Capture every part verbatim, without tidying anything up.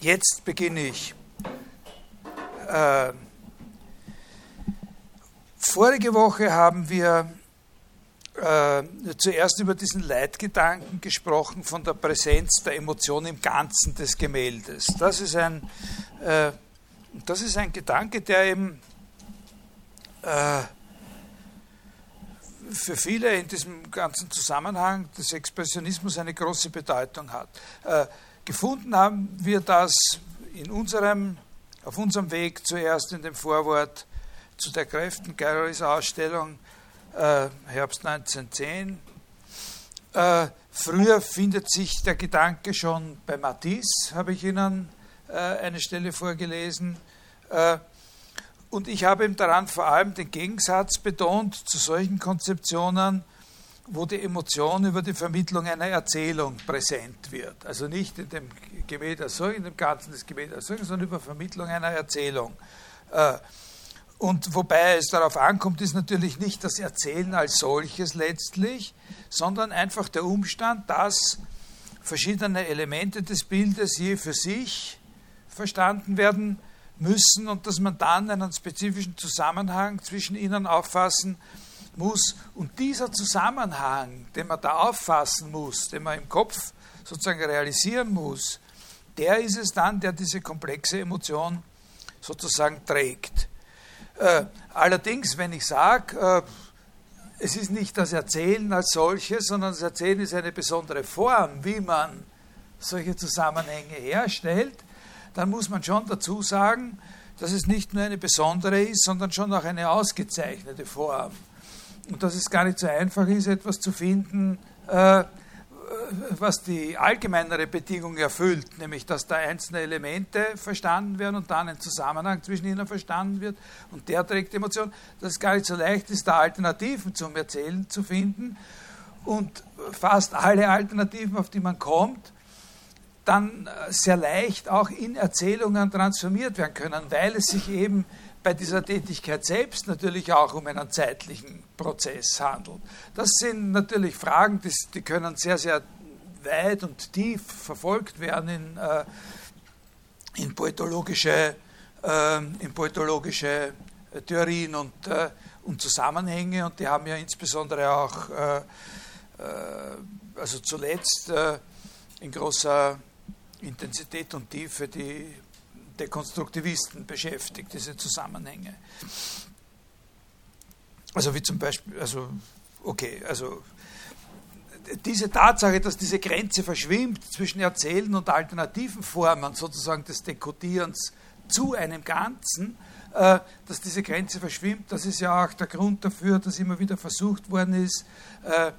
jetzt beginne ich. Äh, vorige Woche haben wir äh, zuerst über diesen Leitgedanken gesprochen von der Präsenz der Emotion im Ganzen des Gemäldes. Das ist ein, äh, das ist ein Gedanke, der eben äh, für viele in diesem ganzen Zusammenhang des Expressionismus eine große Bedeutung hat. Äh, gefunden haben wir das in unserem, auf unserem Weg zuerst in dem Vorwort zu der Kräften-Galeries-Ausstellung äh, Herbst neunzehnhundertzehn. Äh, früher findet sich der Gedanke schon bei Matisse, habe ich Ihnen äh, eine Stelle vorgelesen. Äh, Und ich habe ihm daran vor allem den Gegensatz betont zu solchen Konzeptionen, wo die Emotion über die Vermittlung einer Erzählung präsent wird. Also nicht in dem Gemälde als solches, in dem Ganzen des Gemäldes als solches, sondern über Vermittlung einer Erzählung. Und wobei es darauf ankommt, ist natürlich nicht das Erzählen als solches letztlich, sondern einfach der Umstand, dass verschiedene Elemente des Bildes je für sich verstanden werden müssen und dass man dann einen spezifischen Zusammenhang zwischen ihnen auffassen muss. Und dieser Zusammenhang, den man da auffassen muss, den man im Kopf sozusagen realisieren muss, der ist es dann, der diese komplexe Emotion sozusagen trägt. Äh, allerdings, wenn ich sage, äh, es ist nicht das Erzählen als solches, sondern das Erzählen ist eine besondere Form, wie man solche Zusammenhänge herstellt, dann muss man schon dazu sagen, dass es nicht nur eine besondere ist, sondern schon auch eine ausgezeichnete Form. Und dass es gar nicht so einfach ist, etwas zu finden, äh, was die allgemeinere Bedingung erfüllt, nämlich dass da einzelne Elemente verstanden werden und dann ein Zusammenhang zwischen ihnen verstanden wird und der trägt Emotionen. Dass es gar nicht so leicht ist, da Alternativen zum Erzählen zu finden. Und fast alle Alternativen, auf die man kommt, dann sehr leicht auch in Erzählungen transformiert werden können, weil es sich eben bei dieser Tätigkeit selbst natürlich auch um einen zeitlichen Prozess handelt. Das sind natürlich Fragen, die, die können sehr, sehr weit und tief verfolgt werden in, äh, in poetologische, äh, in poetologische Theorien und, äh, und Zusammenhänge, und die haben ja insbesondere auch, äh, äh, also zuletzt äh, in großer Intensität und Tiefe die Dekonstruktivisten beschäftigt, diese Zusammenhänge. Also wie zum Beispiel, also okay, also diese Tatsache, dass diese Grenze verschwimmt zwischen Erzählen und alternativen Formen sozusagen des Dekodierens zu einem Ganzen, äh, dass diese Grenze verschwimmt, das ist ja auch der Grund dafür, dass immer wieder versucht worden ist, äh,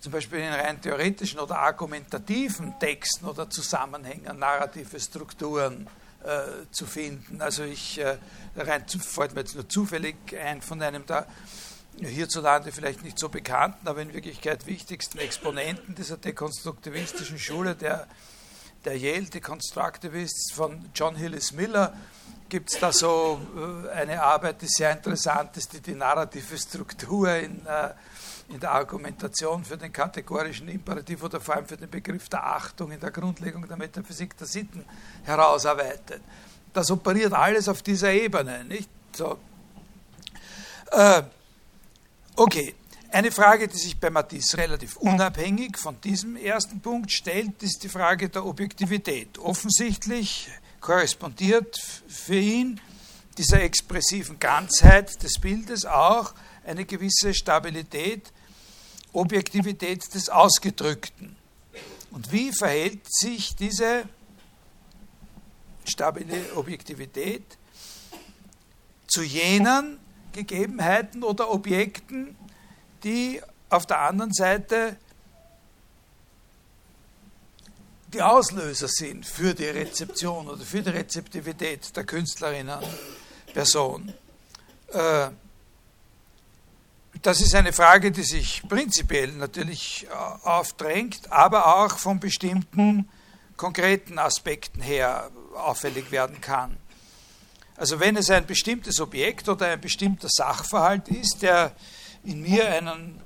zum Beispiel in rein theoretischen oder argumentativen Texten oder Zusammenhängen, narrative Strukturen äh, zu finden. Also ich, äh, rein fällt mir jetzt nur zufällig ein von einem der hierzulande vielleicht nicht so bekannten, aber in Wirklichkeit wichtigsten Exponenten dieser dekonstruktivistischen Schule, der, der Yale Deconstructivists von John Hillis Miller, gibt es da so äh, eine Arbeit, die sehr interessant ist, die die narrative Struktur in äh, in der Argumentation für den kategorischen Imperativ oder vor allem für den Begriff der Achtung in der Grundlegung der Metaphysik der Sitten herausarbeitet. Das operiert alles auf dieser Ebene, nicht? So. Äh, okay, eine Frage, die sich bei Matisse relativ unabhängig von diesem ersten Punkt stellt, ist die Frage der Objektivität. Offensichtlich korrespondiert für ihn dieser expressiven Ganzheit des Bildes auch eine gewisse Stabilität, Objektivität des Ausgedrückten. Und wie verhält sich diese stabile Objektivität zu jenen Gegebenheiten oder Objekten, die auf der anderen Seite die Auslöser sind für die Rezeption oder für die Rezeptivität der Künstlerinnen-Person? Äh, Das ist eine Frage, die sich prinzipiell natürlich aufdrängt, aber auch von bestimmten konkreten Aspekten her auffällig werden kann. Also wenn es ein bestimmtes Objekt oder ein bestimmter Sachverhalt ist, der in mir einen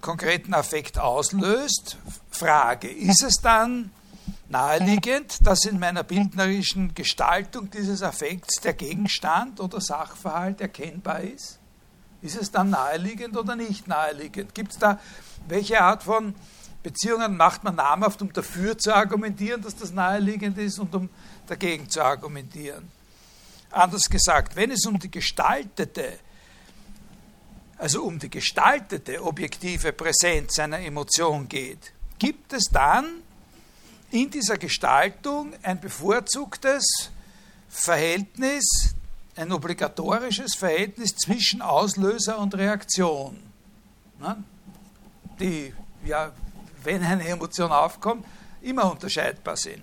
konkreten Affekt auslöst, Frage, ist es dann naheliegend, dass in meiner bildnerischen Gestaltung dieses Affekts der Gegenstand oder Sachverhalt erkennbar ist? Ist es dann naheliegend oder nicht naheliegend? Gibt es da, welche Art von Beziehungen macht man namhaft, um dafür zu argumentieren, dass das naheliegend ist und um dagegen zu argumentieren? Anders gesagt, wenn es um die gestaltete, also um die gestaltete objektive Präsenz einer Emotion geht, gibt es dann in dieser Gestaltung ein bevorzugtes Verhältnis, ein obligatorisches Verhältnis zwischen Auslöser und Reaktion. Ne? Die, ja, wenn eine Emotion aufkommt, immer unterscheidbar sind.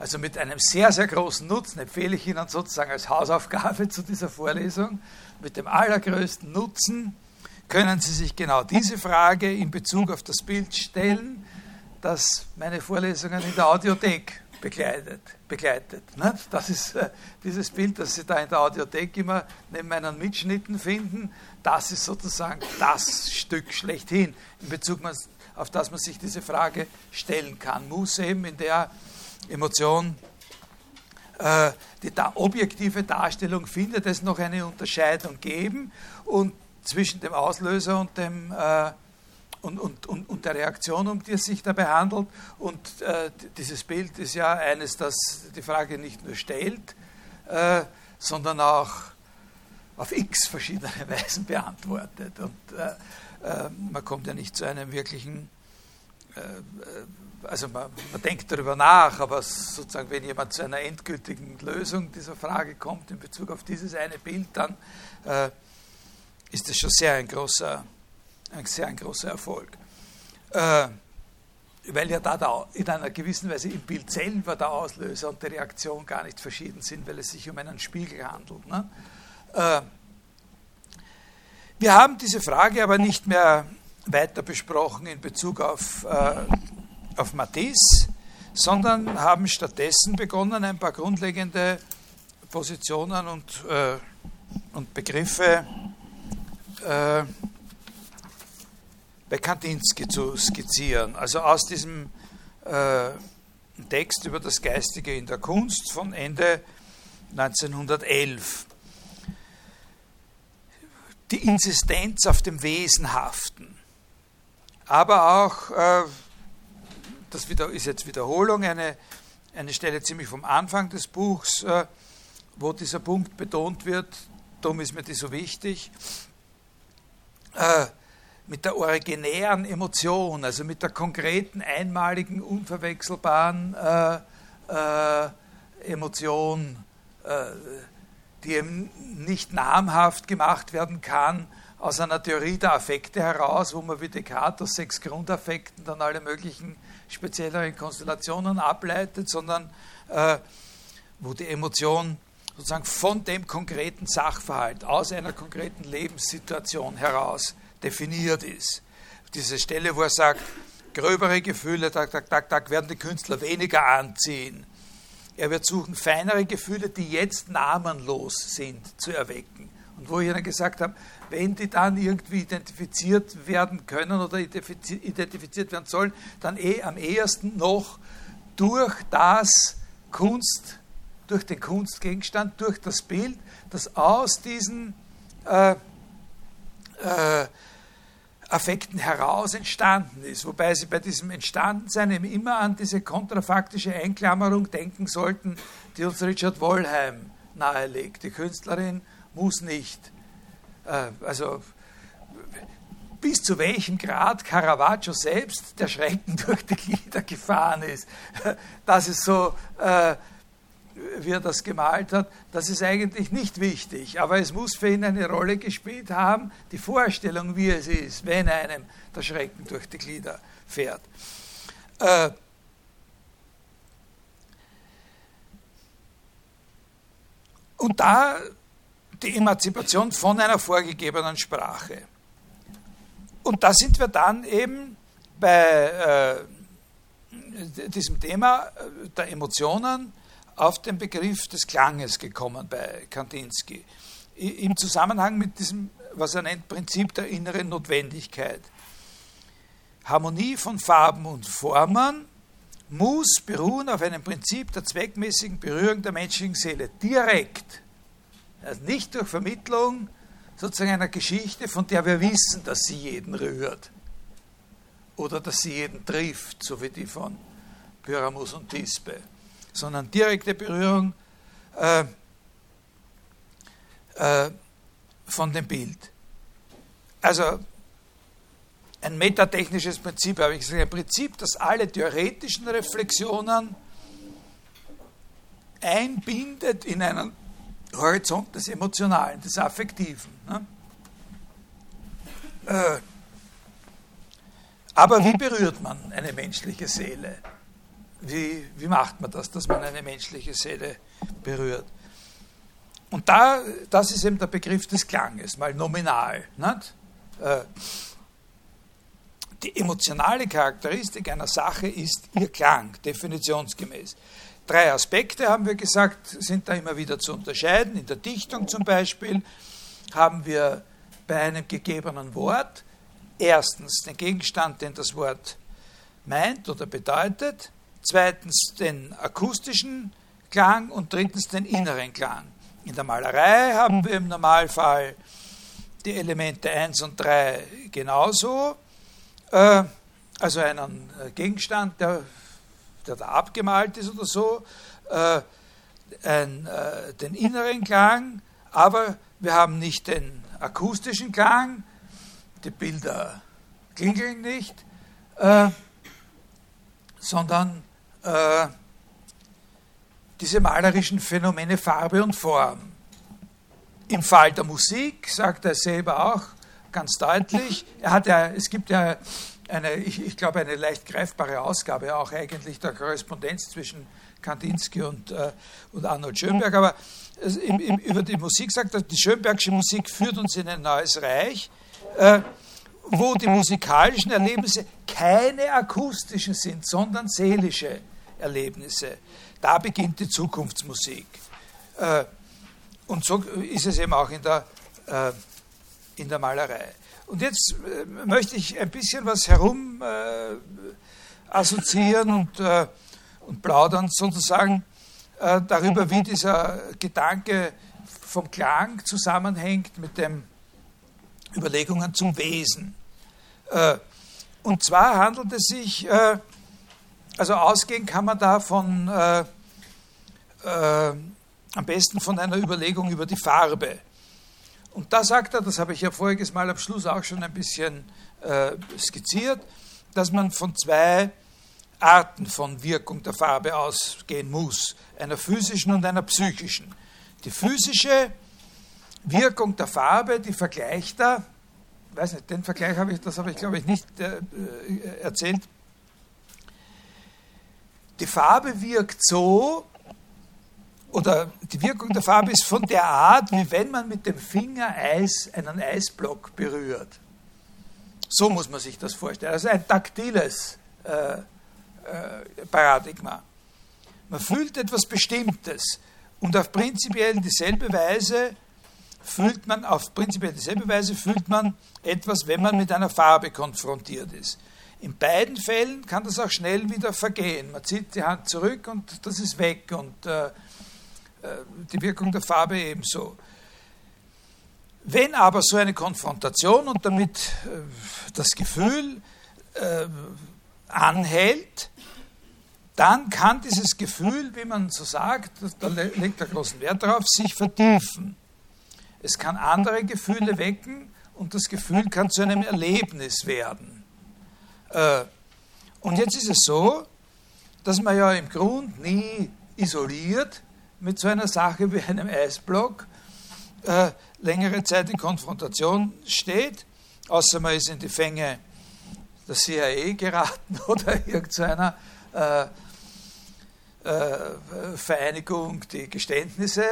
Also mit einem sehr, sehr großen Nutzen empfehle ich Ihnen sozusagen als Hausaufgabe zu dieser Vorlesung, mit dem allergrößten Nutzen können Sie sich genau diese Frage in Bezug auf das Bild stellen, das meine Vorlesungen in der Audiothek begleitet. begleitet. Das ist äh, dieses Bild, das Sie da in der Audiothek immer neben meinen Mitschnitten finden, das ist sozusagen das Stück schlechthin, in Bezug auf das man sich diese Frage stellen kann. Muss eben in der Emotion, äh, die da objektive Darstellung findet, es noch eine Unterscheidung geben und zwischen dem Auslöser und dem äh, Und, und, und, und der Reaktion, um die es sich dabei handelt. Und äh, dieses Bild ist ja eines, das die Frage nicht nur stellt, äh, sondern auch auf x verschiedene Weisen beantwortet. Und äh, äh, man kommt ja nicht zu einem wirklichen, äh, also man, man denkt darüber nach, aber sozusagen, wenn jemand zu einer endgültigen Lösung dieser Frage kommt in Bezug auf dieses eine Bild, dann äh, ist das schon sehr ein großer Ein sehr ein großer Erfolg. Äh, weil ja da der, in einer gewissen Weise im Bild selber der Auslöser und die Reaktion gar nicht verschieden sind, weil es sich um einen Spiegel handelt. Ne? Äh, wir haben diese Frage aber nicht mehr weiter besprochen in Bezug auf, äh, auf Matisse, sondern haben stattdessen begonnen, ein paar grundlegende Positionen und, äh, und Begriffe äh, bei Kandinsky zu skizzieren. Also aus diesem äh, Text über das Geistige in der Kunst von Ende neunzehnhundertelf. Die Insistenz auf dem Wesenhaften, aber auch, äh, das wieder, ist jetzt Wiederholung, eine, eine Stelle ziemlich vom Anfang des Buchs, äh, wo dieser Punkt betont wird, darum ist mir die so wichtig, äh, mit der originären Emotion, also mit der konkreten, einmaligen, unverwechselbaren äh, äh, Emotion, äh, die eben nicht namhaft gemacht werden kann, aus einer Theorie der Affekte heraus, wo man wie Descartes aus sechs Grundaffekten dann alle möglichen spezielleren Konstellationen ableitet, sondern äh, wo die Emotion sozusagen von dem konkreten Sachverhalt, aus einer konkreten Lebenssituation heraus definiert ist. Diese Stelle, wo er sagt, gröbere Gefühle, tak, tak, tak, tak, werden die Künstler weniger anziehen. Er wird suchen, feinere Gefühle, die jetzt namenlos sind, zu erwecken. Und wo ich Ihnen gesagt habe, wenn die dann irgendwie identifiziert werden können oder identifiziert werden sollen, dann eh am ehesten noch durch das Kunst, durch den Kunstgegenstand, durch das Bild, das aus diesen äh, äh, Affekten heraus entstanden ist, wobei Sie bei diesem Entstandensein eben immer an diese kontrafaktische Einklammerung denken sollten, die uns Richard Wollheim nahelegt. Die Künstlerin muss nicht, äh, also bis zu welchem Grad Caravaggio selbst der Schrecken durch die Glieder gefahren ist. Das ist so, äh, wie er das gemalt hat, das ist eigentlich nicht wichtig, aber es muss für ihn eine Rolle gespielt haben, die Vorstellung, wie es ist, wenn einem der Schrecken durch die Glieder fährt. Äh, und da die Emanzipation von einer vorgegebenen Sprache. Und da sind wir dann eben bei äh, diesem Thema der Emotionen auf den Begriff des Klanges gekommen bei Kandinsky, im Zusammenhang mit diesem, was er nennt, Prinzip der inneren Notwendigkeit. Harmonie von Farben und Formen muss beruhen auf einem Prinzip der zweckmäßigen Berührung der menschlichen Seele. Direkt. Also nicht durch Vermittlung sozusagen einer Geschichte, von der wir wissen, dass sie jeden rührt. Oder dass sie jeden trifft, so wie die von Pyramus und Thisbe. Sondern direkte Berührung äh, äh, von dem Bild. Also ein metatechnisches Prinzip, habe ich gesagt, ein Prinzip, das alle theoretischen Reflexionen einbindet in einen Horizont des Emotionalen, des Affektiven. Ne? Äh, aber wie berührt man eine menschliche Seele? Wie, wie macht man das, dass man eine menschliche Seele berührt? Und da, das ist eben der Begriff des Klanges, mal nominal. Nicht? Äh, Die emotionale Charakteristik einer Sache ist ihr Klang, definitionsgemäß. Drei Aspekte, haben wir gesagt, sind da immer wieder zu unterscheiden. In der Dichtung zum Beispiel haben wir bei einem gegebenen Wort erstens den Gegenstand, den das Wort meint oder bedeutet, zweitens den akustischen Klang und drittens den inneren Klang. In der Malerei haben wir im Normalfall die Elemente eins und drei genauso. Also einen Gegenstand, der, der da abgemalt ist oder so, äh, ein, äh, den inneren Klang, aber wir haben nicht den akustischen Klang, die Bilder klingeln nicht, äh, sondern äh, diese malerischen Phänomene Farbe und Form. Im Fall der Musik, sagt er selber auch, ganz deutlich. Er hat ja, es gibt ja eine, ich, ich glaube, eine leicht greifbare Ausgabe auch eigentlich der Korrespondenz zwischen Kandinsky und, äh, und Arnold Schönberg. Aber äh, im, im, über die Musik sagt er, die Schönbergsche Musik führt uns in ein neues Reich, äh, wo die musikalischen Erlebnisse keine akustischen sind, sondern seelische Erlebnisse. Da beginnt die Zukunftsmusik. Äh, und so ist es eben auch in der äh, in der Malerei. Und jetzt äh, möchte ich ein bisschen was herum äh, assoziieren und, äh, und plaudern sozusagen äh, darüber, wie dieser Gedanke vom Klang zusammenhängt mit den Überlegungen zum Wesen. Äh, und zwar handelt es sich, äh, also ausgehen kann man da von, äh, äh, am besten von einer Überlegung über die Farbe. Und da sagt er, das habe ich ja voriges Mal am Schluss auch schon ein bisschen äh, skizziert, dass man von zwei Arten von Wirkung der Farbe ausgehen muss, einer physischen und einer psychischen. Die physische Wirkung der Farbe, die vergleicht er, weiß nicht, den Vergleich habe ich, das habe ich glaube ich nicht äh, erzählt. Die Farbe wirkt so, oder die Wirkung der Farbe ist von der Art, wie wenn man mit dem Finger Eis, einen Eisblock berührt. So muss man sich das vorstellen. Also ein taktiles äh, äh, Paradigma. Man fühlt etwas Bestimmtes und auf prinzipiell dieselbe Weise fühlt man, auf prinzipiell dieselbe Weise fühlt man etwas, wenn man mit einer Farbe konfrontiert ist. In beiden Fällen kann das auch schnell wieder vergehen. Man zieht die Hand zurück und das ist weg und äh, die Wirkung der Farbe ebenso. Wenn aber so eine Konfrontation und damit das Gefühl äh, anhält, dann kann dieses Gefühl, wie man so sagt, da legt er großen Wert darauf, sich vertiefen. Es kann andere Gefühle wecken und das Gefühl kann zu einem Erlebnis werden. Äh, und jetzt ist es so, dass man ja im Grund nie isoliert mit so einer Sache wie einem Eisblock äh, längere Zeit in Konfrontation steht, außer man ist in die Fänge der C I A geraten oder irgendeiner äh, äh, Vereinigung, die Geständnisse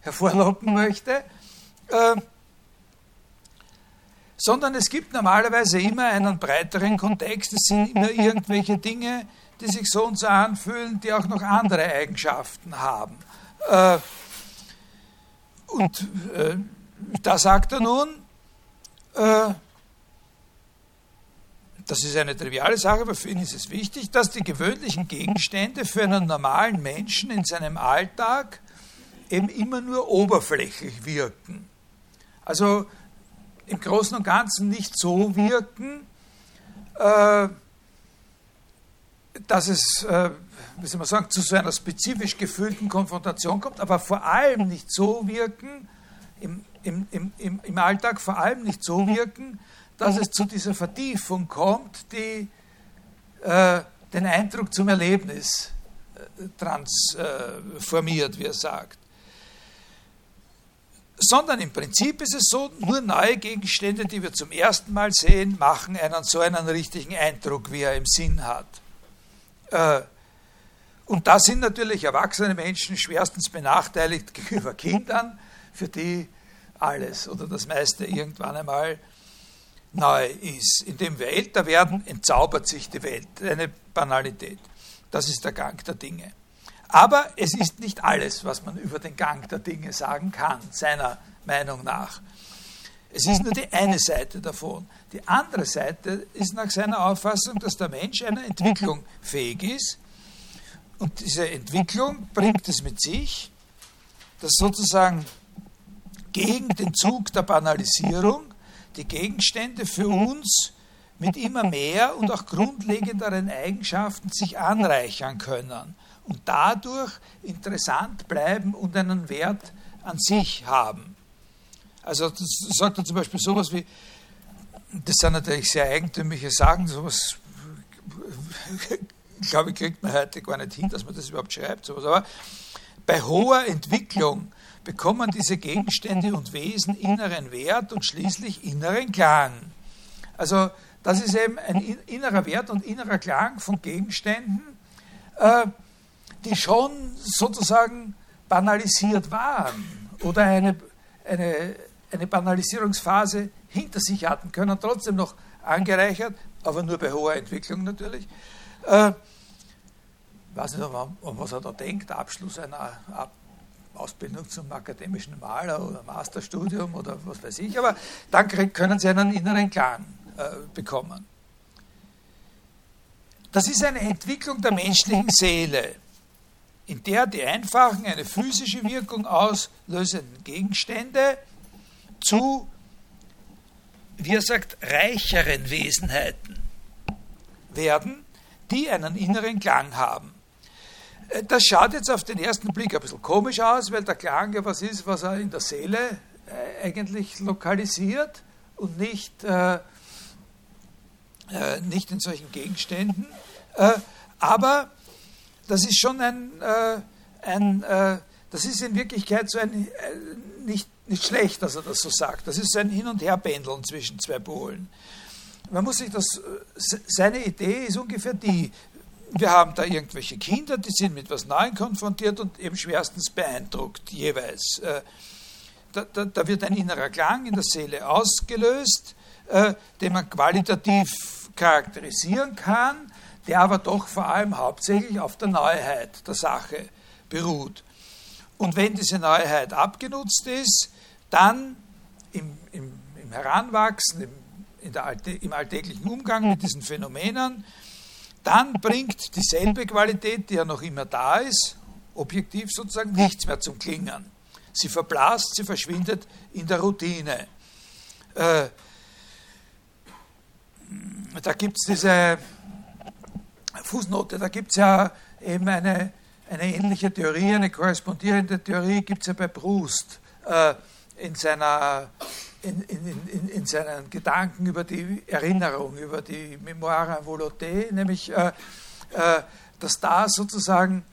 hervorlocken möchte, äh, sondern es gibt normalerweise immer einen breiteren Kontext, es sind immer irgendwelche Dinge, die sich so und so anfühlen, die auch noch andere Eigenschaften haben. Äh, und äh, da sagt er nun, äh, das ist eine triviale Sache, aber für ihn ist es wichtig, dass die gewöhnlichen Gegenstände für einen normalen Menschen in seinem Alltag eben immer nur oberflächlich wirken. Also im Großen und Ganzen nicht so wirken, äh, dass es, äh, wie soll man sagen, zu so einer spezifisch gefühlten Konfrontation kommt, aber vor allem nicht so wirken, im, im, im, im Alltag vor allem nicht so wirken, dass es zu dieser Vertiefung kommt, die äh, den Eindruck zum Erlebnis äh, transformiert, wie er sagt. Sondern im Prinzip ist es so, nur neue Gegenstände, die wir zum ersten Mal sehen, machen einen so einen richtigen Eindruck, wie er im Sinn hat. Äh, und da sind natürlich erwachsene Menschen schwerstens benachteiligt gegenüber Kindern, für die alles oder das meiste irgendwann einmal neu ist. Indem wir älter werden, entzaubert sich die Welt. Eine Banalität. Das ist der Gang der Dinge. Aber es ist nicht alles, was man über den Gang der Dinge sagen kann, seiner Meinung nach. Es ist nur die eine Seite davon. Die andere Seite ist nach seiner Auffassung, dass der Mensch einer Entwicklung fähig ist. Und diese Entwicklung bringt es mit sich, dass sozusagen gegen den Zug der Banalisierung die Gegenstände für uns mit immer mehr und auch grundlegenderen Eigenschaften sich anreichern können und dadurch interessant bleiben und einen Wert an sich haben. Also das sagt er zum Beispiel sowas wie, das sind natürlich sehr eigentümliche Sachen, sowas, glaube ich, kriegt man heute gar nicht hin, dass man das überhaupt schreibt, sowas. Aber bei hoher Entwicklung bekommen diese Gegenstände und Wesen inneren Wert und schließlich inneren Klang. Also das ist eben ein innerer Wert und innerer Klang von Gegenständen, äh, die schon sozusagen banalisiert waren oder eine, eine, eine Banalisierungsphase hinter sich hatten können, trotzdem noch angereichert, aber nur bei hoher Entwicklung natürlich. Äh, ich weiß nicht, um was er da denkt, Abschluss einer Ab- Ausbildung zum akademischen Maler oder Masterstudium oder was weiß ich, aber dann können sie einen inneren Klang äh, bekommen. Das ist eine Entwicklung der menschlichen Seele, in der die einfachen, eine physische Wirkung auslösenden Gegenstände zu, wie er sagt, reicheren Wesenheiten werden, die einen inneren Klang haben. Das schaut jetzt auf den ersten Blick ein bisschen komisch aus, weil der Klang ja was ist, was er in der Seele eigentlich lokalisiert und nicht, äh, nicht in solchen Gegenständen. Äh, aber das ist schon ein, äh, ein äh, das ist in Wirklichkeit so ein, äh, nicht, nicht schlecht, dass er das so sagt. Das ist so ein Hin- und Herpendeln zwischen zwei Polen. Man muss sich das, seine Idee ist ungefähr die, wir haben da irgendwelche Kinder, die sind mit was Neuem konfrontiert und eben schwerstens beeindruckt, jeweils. Da, da, da wird ein innerer Klang in der Seele ausgelöst, den man qualitativ charakterisieren kann, der aber doch vor allem hauptsächlich auf der Neuheit der Sache beruht. Und wenn diese Neuheit abgenutzt ist, dann im, im, im Heranwachsen, im, in der, im alltäglichen Umgang mit diesen Phänomenen, dann bringt dieselbe Qualität, die ja noch immer da ist, objektiv sozusagen nichts mehr zum Klingen. Sie verblasst, sie verschwindet in der Routine. Äh, da gibt es diese Fußnote, da gibt es ja eben eine, eine ähnliche Theorie, eine korrespondierende Theorie gibt es ja bei Proust äh, in seiner... In, in, in, in seinen Gedanken über die Erinnerung, über die Memoire involontaire, nämlich, äh, äh, dass da sozusagen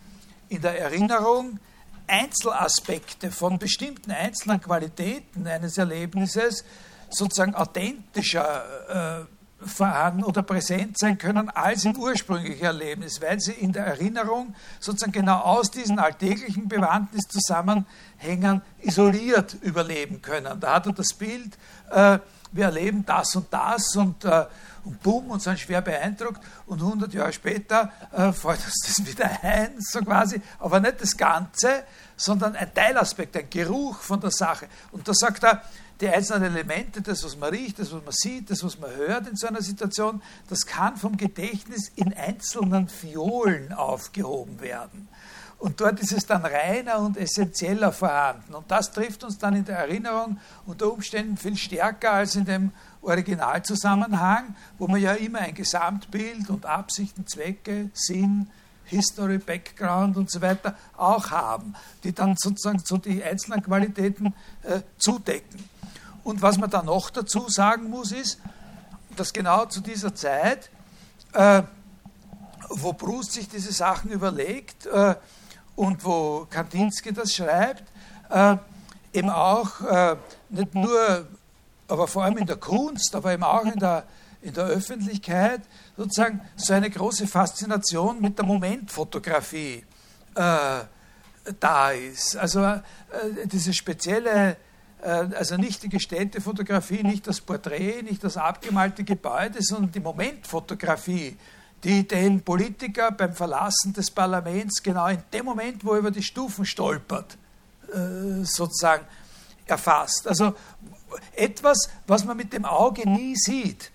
in der Erinnerung Einzelaspekte von bestimmten einzelnen Qualitäten eines Erlebnisses sozusagen authentischer äh, vorhanden oder präsent sein können als im ursprünglichen Erlebnis, weil sie in der Erinnerung sozusagen genau aus diesen alltäglichen Bewandtnis zusammen Hängern isoliert überleben können. Da hat er das Bild, äh, wir erleben das und das und, äh, und bumm und sind schwer beeindruckt und hundert Jahre später äh, fällt uns das wieder ein, so quasi, aber nicht das Ganze, sondern ein Teilaspekt, ein Geruch von der Sache. Und da sagt er, die einzelnen Elemente, das, was man riecht, das, was man sieht, das, was man hört in so einer Situation, das kann vom Gedächtnis in einzelnen Violen aufgehoben werden. Und dort ist es dann reiner und essentieller vorhanden. Und das trifft uns dann in der Erinnerung unter Umständen viel stärker als in dem Originalzusammenhang, wo man ja immer ein Gesamtbild und Absichten, Zwecke, Sinn, History, Background und so weiter auch haben, die dann sozusagen so die einzelnen Qualitäten äh, zudecken. Und was man dann noch dazu sagen muss, ist, dass genau zu dieser Zeit, äh, wo Proust sich diese Sachen überlegt äh, und wo Kandinsky das schreibt, äh, eben auch äh, nicht nur, aber vor allem in der Kunst, aber eben auch in der, in der Öffentlichkeit sozusagen so eine große Faszination mit der Momentfotografie äh, da ist. Also äh, diese spezielle, äh, also nicht die gestellte Fotografie, nicht das Porträt, nicht das abgemalte Gebäude, sondern die Momentfotografie, die den Politiker beim Verlassen des Parlaments genau in dem Moment, wo er über die Stufen stolpert, äh, sozusagen erfasst. Also etwas, was man mit dem Auge nie sieht.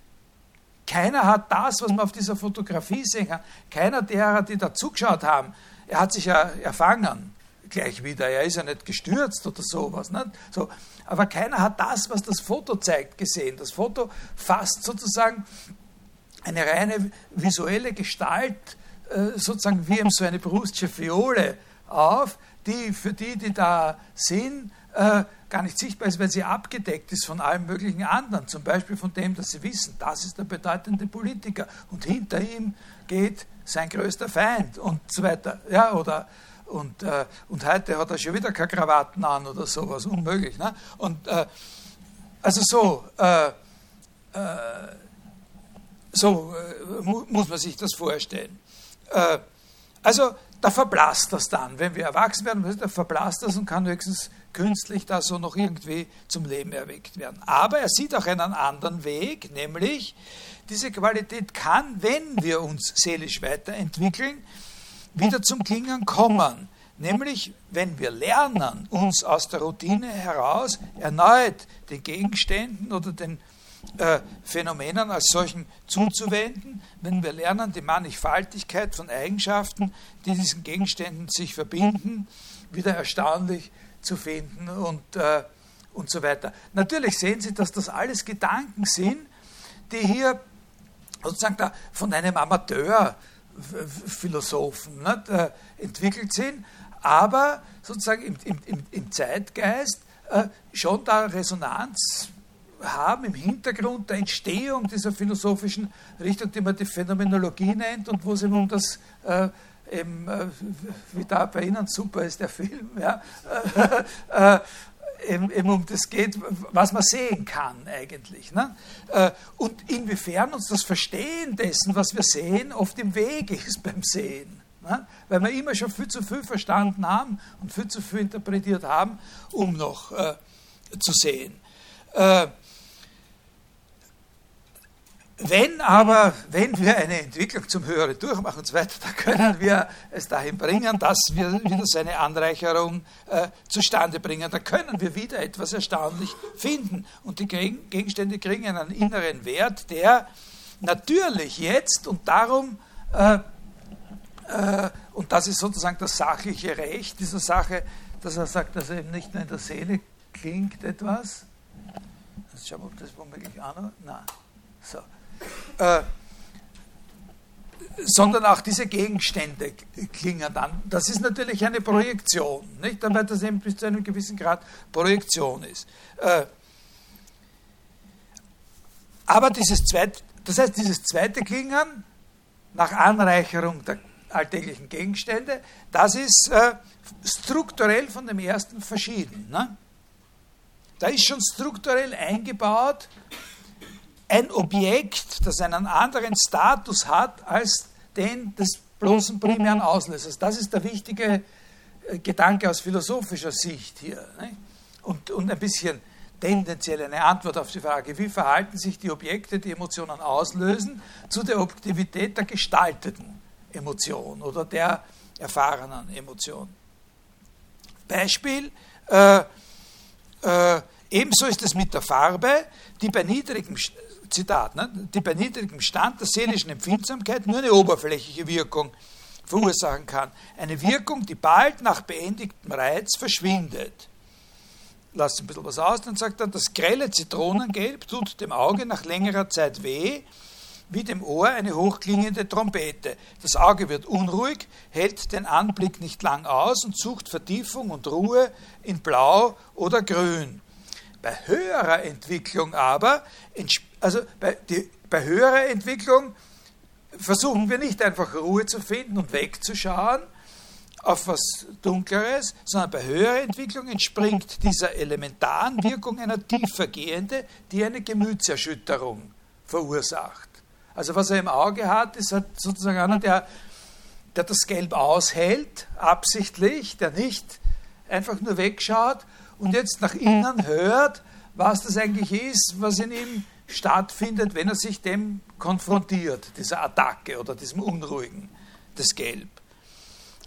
Keiner hat das, was man auf dieser Fotografie sehen kann. Keiner derer, die da zugeschaut haben, er hat sich ja erfangen, gleich wieder. Er ist ja nicht gestürzt oder sowas. Ne? So. Aber keiner hat das, was das Foto zeigt, gesehen. Das Foto fasst sozusagen eine reine visuelle Gestalt, äh, sozusagen wie eben so eine Proustsche Fiole auf, die für die, die da sind, äh, gar nicht sichtbar ist, weil sie abgedeckt ist von allem möglichen anderen, zum Beispiel von dem, dass sie wissen, das ist der bedeutende Politiker und hinter ihm geht sein größter Feind und so weiter. Ja, oder, und, äh, und heute hat er schon wieder keine Krawatten an oder sowas, unmöglich. Ne? Und, äh, also so, äh, äh, so äh, mu- muss man sich das vorstellen. Äh, also, da verblasst das dann. Wenn wir erwachsen werden, da verblasst das und kann höchstens künstlich da so noch irgendwie zum Leben erweckt werden. Aber er sieht auch einen anderen Weg, nämlich diese Qualität kann, wenn wir uns seelisch weiterentwickeln, wieder zum Klingen kommen. Nämlich, wenn wir lernen, uns aus der Routine heraus erneut den Gegenständen oder den Äh, Phänomenen als solchen zuzuwenden, wenn wir lernen, die Mannigfaltigkeit von Eigenschaften, die diesen Gegenständen sich verbinden, wieder erstaunlich zu finden und, äh, und so weiter. Natürlich sehen Sie, dass das alles Gedanken sind, die hier sozusagen da von einem Amateurphilosophen ne, entwickelt sind, aber sozusagen im, im, im Zeitgeist äh, schon da Resonanz haben im Hintergrund der Entstehung dieser philosophischen Richtung, die man die Phänomenologie nennt und wo es eben um das, äh, eben, äh, wie da bei Ihnen super ist der Film, ja, äh, äh, eben, eben um das geht, was man sehen kann eigentlich. Ne? Äh, und inwiefern uns das Verstehen dessen, was wir sehen, oft im Weg ist beim Sehen. Ne? Weil wir immer schon viel zu viel verstanden haben und viel zu viel interpretiert haben, um noch äh, zu sehen. Äh, Wenn aber, wenn wir eine Entwicklung zum Höheren durchmachen und so weiter, dann können wir es dahin bringen, dass wir wieder so eine Anreicherung äh, zustande bringen. Dann können wir wieder etwas erstaunlich finden. Und die Gegenstände kriegen einen inneren Wert, der natürlich jetzt und darum, äh, äh, und das ist sozusagen das sachliche Recht dieser Sache, dass er sagt, dass er eben nicht nur in der Seele klingt etwas. Jetzt schauen wir, ob das womöglich an. Nein. So. Äh, sondern auch diese Gegenstände klingen dann. Das ist natürlich eine Projektion, nicht? Weil das eben bis zu einem gewissen Grad Projektion ist. Äh, aber dieses zweite, das heißt, dieses zweite Klingen nach Anreicherung der alltäglichen Gegenstände, das ist äh, strukturell von dem ersten verschieden. Ne? Da ist schon strukturell eingebaut ein Objekt, das einen anderen Status hat als den des bloßen primären Auslösers. Das ist der wichtige Gedanke aus philosophischer Sicht hier. Ne? Und, und ein bisschen tendenziell eine Antwort auf die Frage, wie verhalten sich die Objekte, die Emotionen auslösen, zu der Objektivität der gestalteten Emotion oder der erfahrenen Emotion. Beispiel, äh, äh, Ebenso ist es mit der Farbe, die bei niedrigem, Zitat, ne, die bei niedrigem Stand der seelischen Empfindsamkeit nur eine oberflächliche Wirkung verursachen kann. Eine Wirkung, die bald nach beendigtem Reiz verschwindet. Lasst ein bisschen was aus, dann sagt er, das grelle Zitronengelb tut dem Auge nach längerer Zeit weh, wie dem Ohr eine hochklingende Trompete. Das Auge wird unruhig, hält den Anblick nicht lang aus und sucht Vertiefung und Ruhe in Blau oder Grün. Bei höherer Entwicklung aber, also bei, die, bei höherer Entwicklung versuchen wir nicht einfach Ruhe zu finden und wegzuschauen auf was Dunkleres, sondern bei höherer Entwicklung entspringt dieser elementaren Wirkung einer tiefergehende, die eine Gemütserschütterung verursacht. Also was er im Auge hat, ist halt sozusagen einer, der, der das Gelb aushält, absichtlich, der nicht einfach nur wegschaut und jetzt nach innen hört, was das eigentlich ist, was in ihm stattfindet, wenn er sich dem konfrontiert, dieser Attacke oder diesem Unruhigen, das Gelb.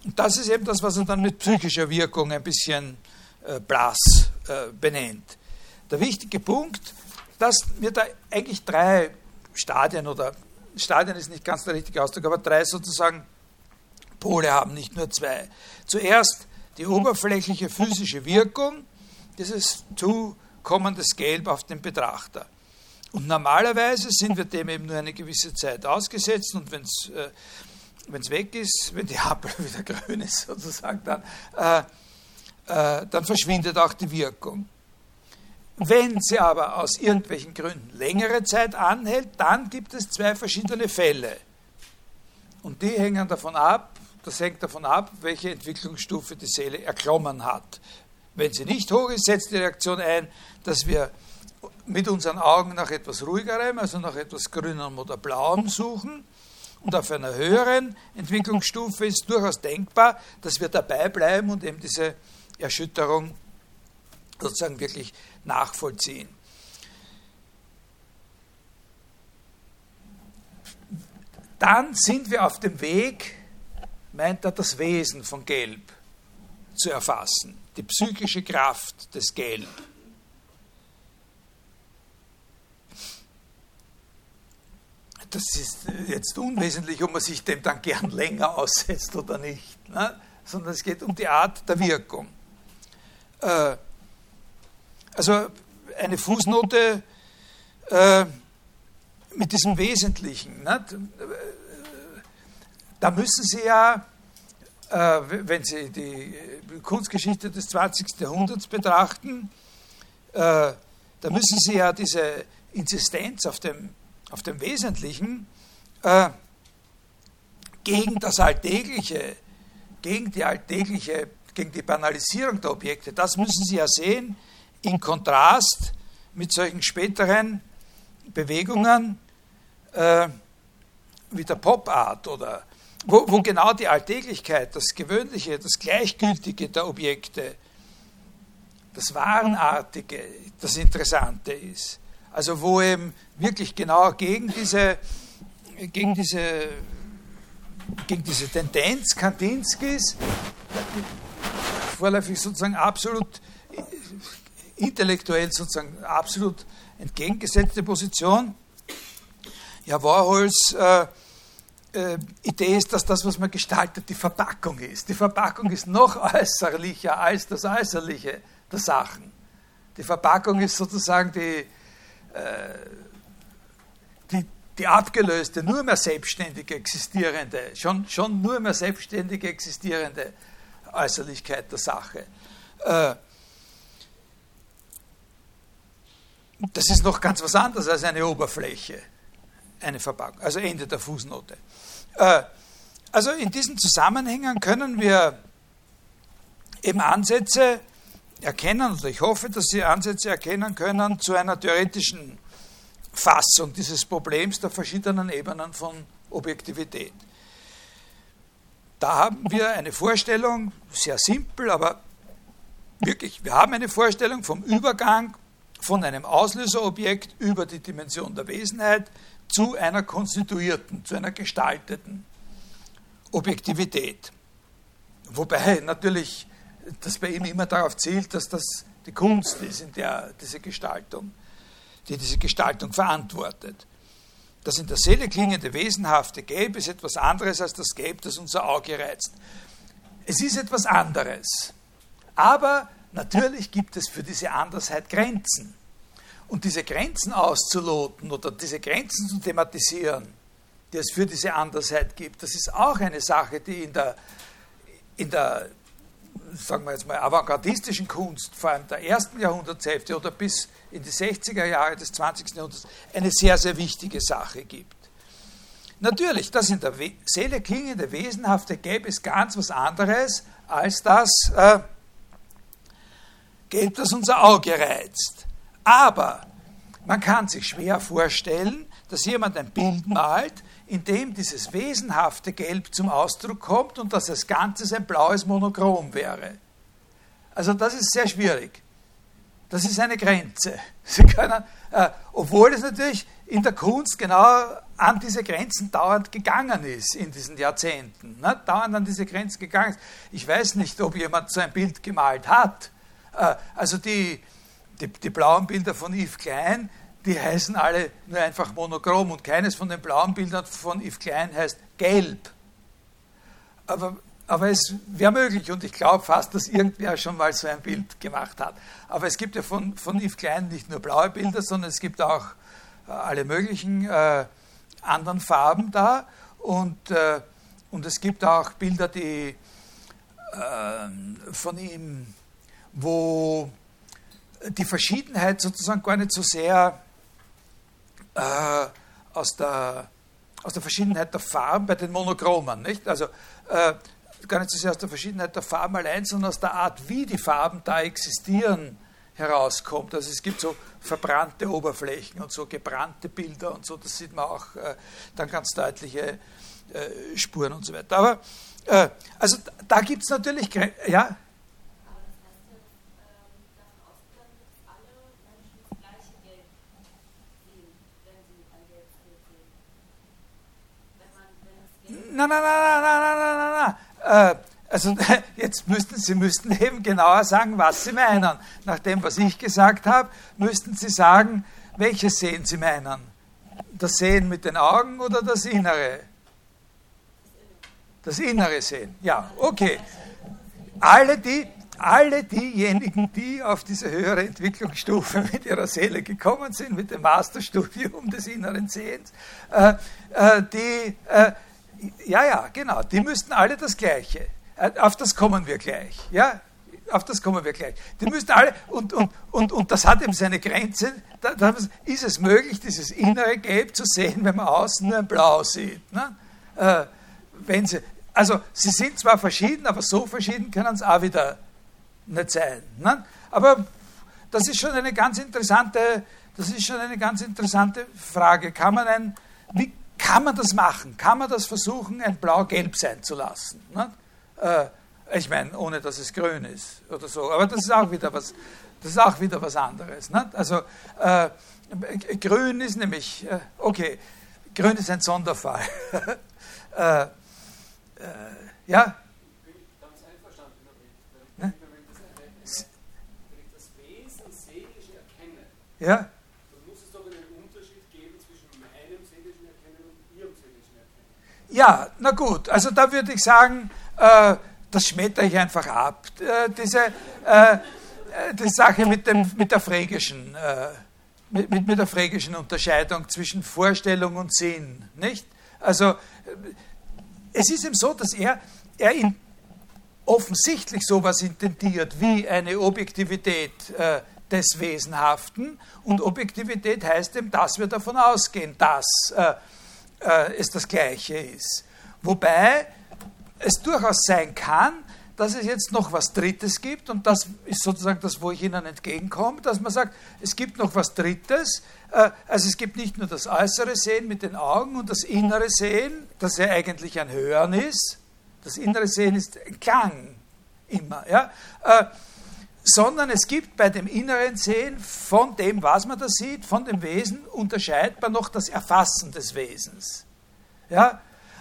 Und das ist eben das, was er dann mit psychischer Wirkung ein bisschen äh, blass äh, benennt. Der wichtige Punkt, dass wir da eigentlich drei Stadien oder Stadien ist nicht ganz der richtige Ausdruck, aber drei sozusagen Pole haben, nicht nur zwei. Zuerst die oberflächliche physische Wirkung, dieses zukommendes Gelb auf den Betrachter. Und normalerweise sind wir dem eben nur eine gewisse Zeit ausgesetzt und wenn es äh, wenn's weg ist, wenn die Ampel wieder grün ist sozusagen, dann, äh, äh, dann verschwindet auch die Wirkung. Wenn sie aber aus irgendwelchen Gründen längere Zeit anhält, dann gibt es zwei verschiedene Fälle. Und die hängen davon ab, das hängt davon ab, welche Entwicklungsstufe die Seele erklommen hat. Wenn sie nicht hoch ist, setzt die Reaktion ein, dass wir mit unseren Augen nach etwas Ruhigerem, also nach etwas Grünem oder Blauem suchen. Und auf einer höheren Entwicklungsstufe ist durchaus denkbar, dass wir dabei bleiben und eben diese Erschütterung sozusagen wirklich nachvollziehen. Dann sind wir auf dem Weg, meint er, das Wesen von Gelb zu erfassen, die psychische Kraft des Gelb. Das ist jetzt unwesentlich, ob man sich dem dann gern länger aussetzt oder nicht, ne? Sondern es geht um die Art der Wirkung. Äh, Also eine Fußnote äh, mit diesem Wesentlichen. Ne? Da müssen Sie ja, äh, wenn Sie die Kunstgeschichte des zwanzigsten Jahrhunderts betrachten, äh, da müssen Sie ja diese Insistenz auf dem, auf dem Wesentlichen äh, gegen das Alltägliche, gegen die alltägliche, gegen die Banalisierung der Objekte, das müssen Sie ja sehen, in Kontrast mit solchen späteren Bewegungen äh, wie der Pop-Art, oder wo, wo genau die Alltäglichkeit, das Gewöhnliche, das Gleichgültige der Objekte, das Warenartige, das Interessante ist. Also wo eben wirklich genau gegen diese, gegen diese, gegen diese Tendenz Kandinskys, vorläufig sozusagen absolut intellektuell sozusagen absolut entgegengesetzte Position. Ja, Warhols äh, äh, Idee ist, dass das, was man gestaltet, die Verpackung ist. Die Verpackung ist noch äußerlicher als das Äußerliche der Sachen. Die Verpackung ist sozusagen die, äh, die, die abgelöste, nur mehr selbstständig existierende, schon, schon nur mehr selbstständig existierende Äußerlichkeit der Sache. Äh, Das ist noch ganz was anderes als eine Oberfläche, eine Verpackung, also Ende der Fußnote. Äh, also in diesen Zusammenhängen können wir eben Ansätze erkennen, und ich hoffe, dass Sie Ansätze erkennen können zu einer theoretischen Fassung dieses Problems der verschiedenen Ebenen von Objektivität. Da haben wir eine Vorstellung, sehr simpel, aber wirklich, wir haben eine Vorstellung vom Übergang von einem Auslöserobjekt über die Dimension der Wesenheit zu einer konstituierten, zu einer gestalteten Objektivität. Wobei natürlich das bei ihm immer darauf zielt, dass das die Kunst ist, in der diese Gestaltung, die diese Gestaltung verantwortet. Das in der Seele klingende, wesenhafte Gelb ist etwas anderes als das Gelb, das unser Auge reizt. Es ist etwas anderes. Aber natürlich gibt es für diese Andersheit Grenzen. Und diese Grenzen auszuloten oder diese Grenzen zu thematisieren, die es für diese Andersheit gibt, das ist auch eine Sache, die in der, in der sagen wir jetzt mal, avantgardistischen Kunst, vor allem der ersten Jahrhundertshälfte oder bis in die sechziger Jahre des zwanzigsten Jahrhunderts, eine sehr, sehr wichtige Sache gibt. Natürlich, das in der We- Seele klingende, wesenhafte Gelb ist ganz was anderes als das äh, Gelb, das unser Auge reizt. Aber man kann sich schwer vorstellen, dass jemand ein Bild malt, in dem dieses wesenhafte Gelb zum Ausdruck kommt und dass das Ganze ein blaues Monochrom wäre. Also das ist sehr schwierig. Das ist eine Grenze. Sie können, äh, obwohl es natürlich in der Kunst genau an diese Grenzen dauernd gegangen ist in diesen Jahrzehnten. Ne? Dauernd an diese Grenzen gegangen ist. Ich weiß nicht, ob jemand so ein Bild gemalt hat. Äh, also die, die, die blauen Bilder von Yves Klein, die heißen alle nur einfach monochrom und keines von den blauen Bildern von Yves Klein heißt gelb. Aber, aber es wäre möglich und ich glaube fast, dass irgendwer schon mal so ein Bild gemacht hat. Aber es gibt ja von, von Yves Klein nicht nur blaue Bilder, sondern es gibt auch äh, alle möglichen äh, anderen Farben da und, äh, und es gibt auch Bilder, die äh, von ihm, wo die Verschiedenheit sozusagen gar nicht so sehr Äh, aus, der, aus der Verschiedenheit der Farben bei den Monochromen, nicht? Also äh, gar nicht so sehr aus der Verschiedenheit der Farben allein, sondern aus der Art, wie die Farben da existieren, herauskommt. Also es gibt so verbrannte Oberflächen und so gebrannte Bilder und so, das sieht man auch äh, dann ganz deutliche äh, Spuren und so weiter. Aber äh, also da gibt es natürlich, Gren- ja? Nein, nein, nein, nein, nein, nein, nein. Also jetzt müssten Sie müssten eben genauer sagen, was Sie meinen. Nach dem, was ich gesagt habe, müssten Sie sagen, welches Sehen Sie meinen. Das Sehen mit den Augen oder das Innere? Das Innere Sehen. Ja, okay. Alle die, alle diejenigen, die auf diese höhere Entwicklungsstufe mit ihrer Seele gekommen sind, mit dem Masterstudium des inneren Sehens, äh, äh, die äh, Ja, ja, genau. Die müssten alle das Gleiche. Auf das kommen wir gleich. Ja, auf das kommen wir gleich. Die müssten alle, und, und, und, und das hat eben seine Grenze. Da, da ist es möglich, dieses innere Gelb zu sehen, wenn man außen nur ein Blau sieht? Ne? Äh, wenn sie, also, sie sind zwar verschieden, aber so verschieden können es auch wieder nicht sein. Ne? Aber das ist schon eine ganz interessante, das ist schon eine ganz interessante Frage. Kann man ein, wie, Kann man das machen? Kann man das versuchen, ein Blau-Gelb sein zu lassen? Ne? Äh, ich meine, ohne dass es grün ist oder so. Aber das ist auch wieder was, das ist auch wieder was anderes. Ne? Also äh, grün ist nämlich, äh, okay, grün ist ein Sonderfall. äh, äh, ja? Ich bin ganz einverstanden damit. Wenn ich, das, wenn ich das Wesen seelisch erkenne, ja? Ja, na gut, also da würde ich sagen, äh, das schmettere ich einfach ab, äh, diese äh, die Sache mit, dem, mit, der Fregeschen, äh, mit, mit, mit der Fregeschen Unterscheidung zwischen Vorstellung und Sinn, nicht? Also es ist eben so, dass er, er in offensichtlich sowas intendiert wie eine Objektivität äh, des Wesenhaften, und Objektivität heißt eben, dass wir davon ausgehen, dass äh, es das Gleiche ist. Wobei es durchaus sein kann, dass es jetzt noch was Drittes gibt, und das ist sozusagen das, wo ich Ihnen entgegenkomme, dass man sagt, es gibt noch was Drittes, also es gibt nicht nur das äußere Sehen mit den Augen und das innere Sehen, das ja eigentlich ein Hören ist, das innere Sehen ist ein Klang immer, ja, sondern es gibt bei dem inneren Sehen, von dem, was man da sieht, von dem Wesen, unterscheidbar noch das Erfassen des Wesens. Ja?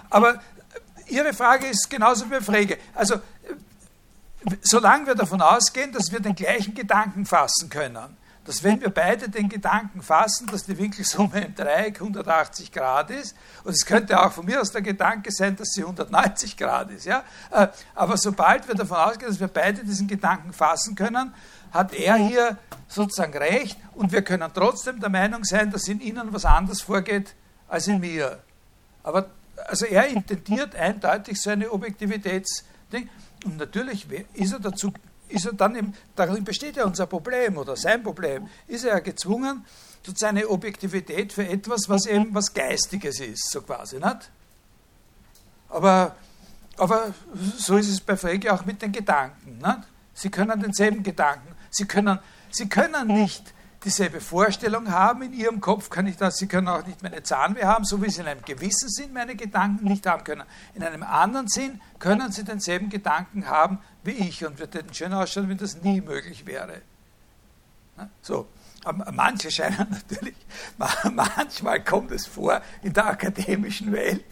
Aber Ihre Frage ist genauso wie Frege. Also solange wir davon ausgehen, dass wir den gleichen Gedanken fassen können, dass wenn wir beide den Gedanken fassen, dass die Winkelsumme im Dreieck hundertachtzig Grad ist, und es könnte auch von mir aus der Gedanke sein, dass sie hundertneunzig Grad ist, ja? Aber sobald wir davon ausgehen, dass wir beide diesen Gedanken fassen können, hat er hier sozusagen recht, und wir können trotzdem der Meinung sein, dass in Ihnen was anderes vorgeht als in mir. Aber also er intendiert eindeutig so eine Objektivitätsding, und natürlich ist er dazu Ist er dann im, darin besteht ja unser Problem oder sein Problem, ist er ja gezwungen, seine Objektivität für etwas, was eben was Geistiges ist, so quasi, nicht? Aber, aber so ist es bei Frege auch mit den Gedanken, nicht? Sie können denselben Gedanken, Sie können, Sie können nicht dieselbe Vorstellung haben in Ihrem Kopf, kann ich das, Sie können auch nicht meine Zahnweh haben, so wie Sie in einem gewissen Sinn meine Gedanken nicht haben können. In einem anderen Sinn können Sie denselben Gedanken haben wie ich, und wir hätten schön ausschauen, wenn das nie möglich wäre. So, manche scheinen natürlich, manchmal kommt es vor in der akademischen Welt,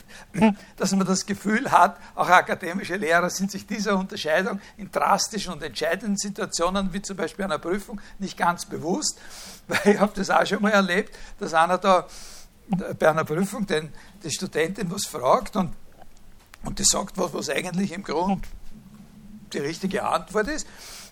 dass man das Gefühl hat, auch akademische Lehrer sind sich dieser Unterscheidung in drastischen und entscheidenden Situationen, wie zum Beispiel einer Prüfung, nicht ganz bewusst, weil ich habe das auch schon mal erlebt, dass einer da bei einer Prüfung den, die Studentin was fragt und, und die sagt was, was eigentlich im Grund die richtige Antwort ist,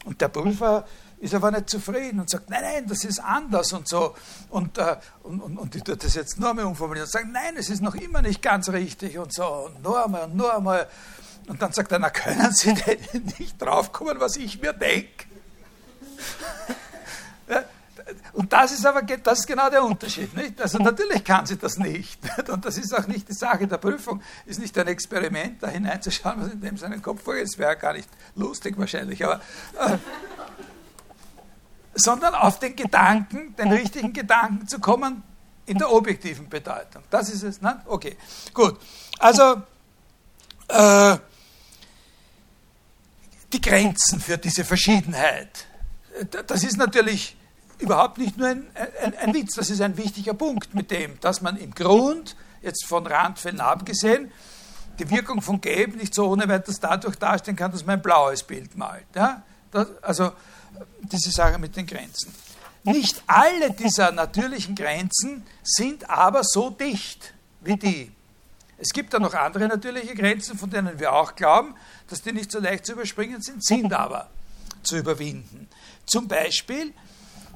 und der Prüfer ist aber nicht zufrieden und sagt, nein, nein, das ist anders und so. Und, äh, und, und, und ich tue das jetzt nur einmal umformulieren und sagen, nein, es ist noch immer nicht ganz richtig und so. Und nur einmal und nur einmal. Und dann sagt er, na, können Sie denn nicht draufkommen, was ich mir denke? Ja, und das ist aber das ist genau der Unterschied, nicht? Also natürlich kann sie das nicht. Und das ist auch nicht die Sache der Prüfung. Es ist nicht ein Experiment, da hineinzuschauen, was in dem seinen Kopf vorgeht. Es wäre gar nicht lustig wahrscheinlich, aber... Äh, sondern auf den Gedanken, den richtigen Gedanken zu kommen, in der objektiven Bedeutung. Das ist es, ne? Okay, gut. Also, äh, die Grenzen für diese Verschiedenheit, das ist natürlich überhaupt nicht nur ein, ein, ein Witz, das ist ein wichtiger Punkt mit dem, dass man im Grund, jetzt von Randfällen abgesehen, die Wirkung von Gelb nicht so ohne weiteres dadurch darstellen kann, dass man ein blaues Bild malt. Ja? Das, also, diese Sache mit den Grenzen. Nicht alle dieser natürlichen Grenzen sind aber so dicht wie die. Es gibt da noch andere natürliche Grenzen, von denen wir auch glauben, dass die nicht so leicht zu überspringen sind, sind aber zu überwinden. Zum Beispiel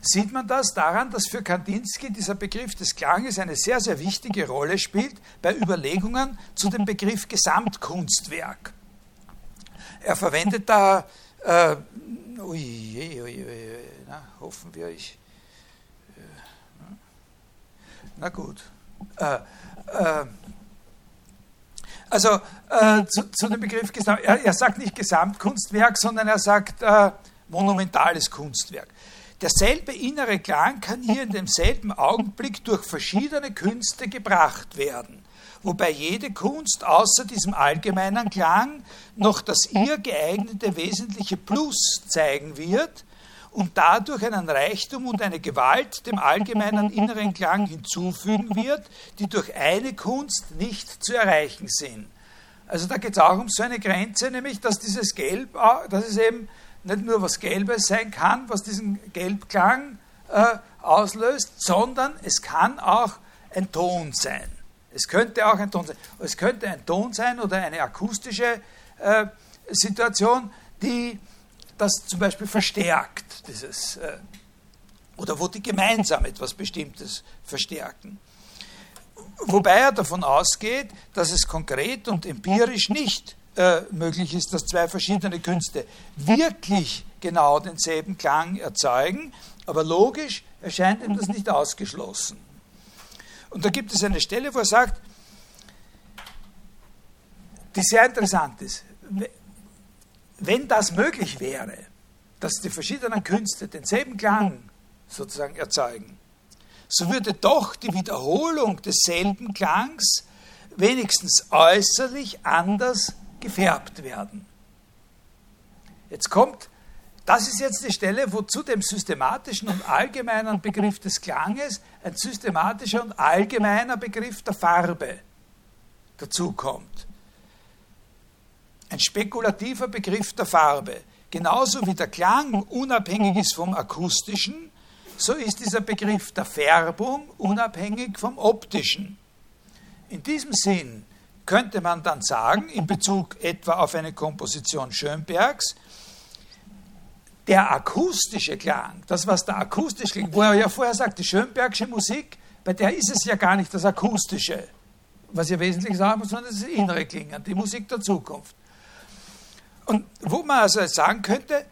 sieht man das daran, dass für Kandinsky dieser Begriff des Klanges eine sehr, sehr wichtige Rolle spielt bei Überlegungen zu dem Begriff Gesamtkunstwerk. Er verwendet da Äh, ui, ui, ui, ui, na, hoffen wir, ich. Äh, na gut. Äh, äh, also äh, zu, zu dem Begriff Gesamt. Er, er sagt nicht Gesamtkunstwerk, sondern er sagt äh, monumentales Kunstwerk. Derselbe innere Klang kann hier in demselben Augenblick durch verschiedene Künste gebracht werden, wobei jede Kunst außer diesem allgemeinen Klang noch das ihr geeignete wesentliche Plus zeigen wird und dadurch einen Reichtum und eine Gewalt dem allgemeinen inneren Klang hinzufügen wird, die durch eine Kunst nicht zu erreichen sind. Also da geht es auch um so eine Grenze, nämlich dass dieses Gelb, dass es eben nicht nur was Gelbes sein kann, was diesen Gelbklang äh, auslöst, sondern es kann auch ein Ton sein. Es könnte auch ein Ton sein. Es könnte ein Ton sein oder eine akustische äh, Situation, die das zum Beispiel verstärkt, dieses, äh, oder wo die gemeinsam etwas Bestimmtes verstärken. Wobei er davon ausgeht, dass es konkret und empirisch nicht äh, möglich ist, dass zwei verschiedene Künste wirklich genau denselben Klang erzeugen, aber logisch erscheint ihm das nicht ausgeschlossen. Und da gibt es eine Stelle, wo er sagt, die sehr interessant ist. Wenn das möglich wäre, dass die verschiedenen Künste denselben Klang sozusagen erzeugen, so würde doch die Wiederholung desselben Klangs wenigstens äußerlich anders gefärbt werden. Jetzt kommt, das ist jetzt die Stelle, wo zu dem systematischen und allgemeinen Begriff des Klanges ein systematischer und allgemeiner Begriff der Farbe dazukommt. Ein spekulativer Begriff der Farbe. Genauso wie der Klang unabhängig ist vom Akustischen, so ist dieser Begriff der Färbung unabhängig vom Optischen. In diesem Sinn könnte man dann sagen, in Bezug etwa auf eine Komposition Schönbergs, der akustische Klang, das was der akustische Klang, wo er ja vorher sagte, Schönbergsche Musik, bei der ist es ja gar nicht das Akustische, was ihr wesentlich sagen muss, sondern das ist das innere Klingen, die Musik der Zukunft. Und wo man also sagen könnte,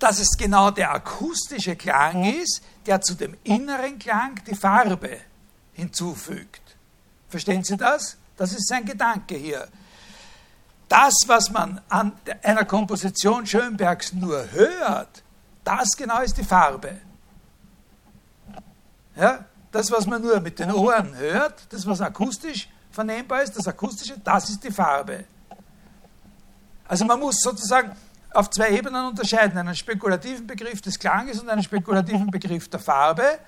dass es genau der akustische Klang ist, der zu dem inneren Klang die Farbe hinzufügt. Verstehen Sie das? Das ist sein Gedanke hier. Das, was man an einer Komposition Schönbergs nur hört, das genau ist die Farbe. Ja? Das, was man nur mit den Ohren hört, das, was akustisch vernehmbar ist, das Akustische, das ist die Farbe. Also man muss sozusagen auf zwei Ebenen unterscheiden, einen spekulativen Begriff des Klanges und einen spekulativen Begriff der Farbe.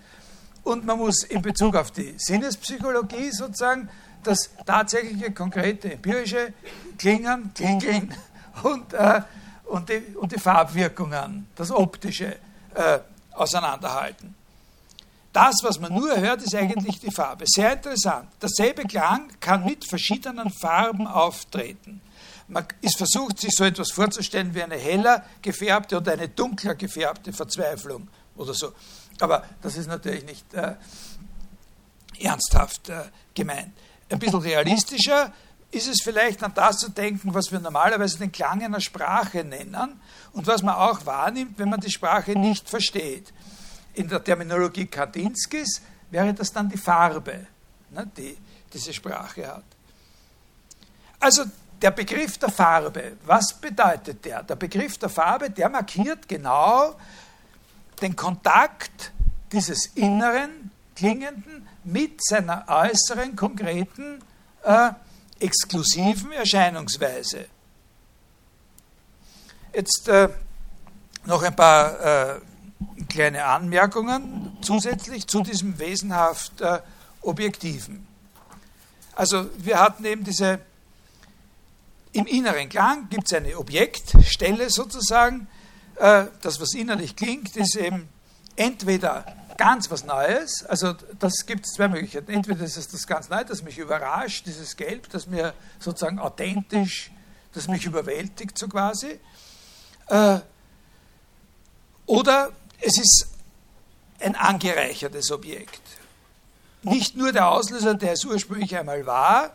Und man muss in Bezug auf die Sinnespsychologie sozusagen das tatsächliche, konkrete, empirische Klingen, Klingeln und, äh, und, die, und die Farbwirkungen, das Optische, äh, auseinanderhalten. Das, was man nur hört, ist eigentlich die Farbe. Sehr interessant. Derselbe Klang kann mit verschiedenen Farben auftreten. Man ist versucht, sich so etwas vorzustellen wie eine heller gefärbte oder eine dunkler gefärbte Verzweiflung oder so. Aber das ist natürlich nicht äh, ernsthaft äh, gemeint. Ein bisschen realistischer ist es vielleicht, an das zu denken, was wir normalerweise den Klang einer Sprache nennen und was man auch wahrnimmt, wenn man die Sprache nicht versteht. In der Terminologie Kandinskys wäre das dann die Farbe, ne, die diese Sprache hat. Also der Begriff der Farbe, was bedeutet der? Der Begriff der Farbe, der markiert genau den Kontakt dieses inneren Klingenden mit seiner äußeren, konkreten, äh, exklusiven Erscheinungsweise. Jetzt äh, noch ein paar äh, kleine Anmerkungen zusätzlich zu diesem wesenhaft äh, Objektiven. Also wir hatten eben diese... Im inneren Klang gibt es eine Objektstelle sozusagen. Das, was innerlich klingt, ist eben entweder ganz was Neues, also das gibt es zwei Möglichkeiten. Entweder ist es das ganz Neue, das mich überrascht, dieses Gelb, das mir sozusagen authentisch, das mich überwältigt so quasi. Oder es ist ein angereichertes Objekt. Nicht nur der Auslöser, der es ursprünglich einmal war,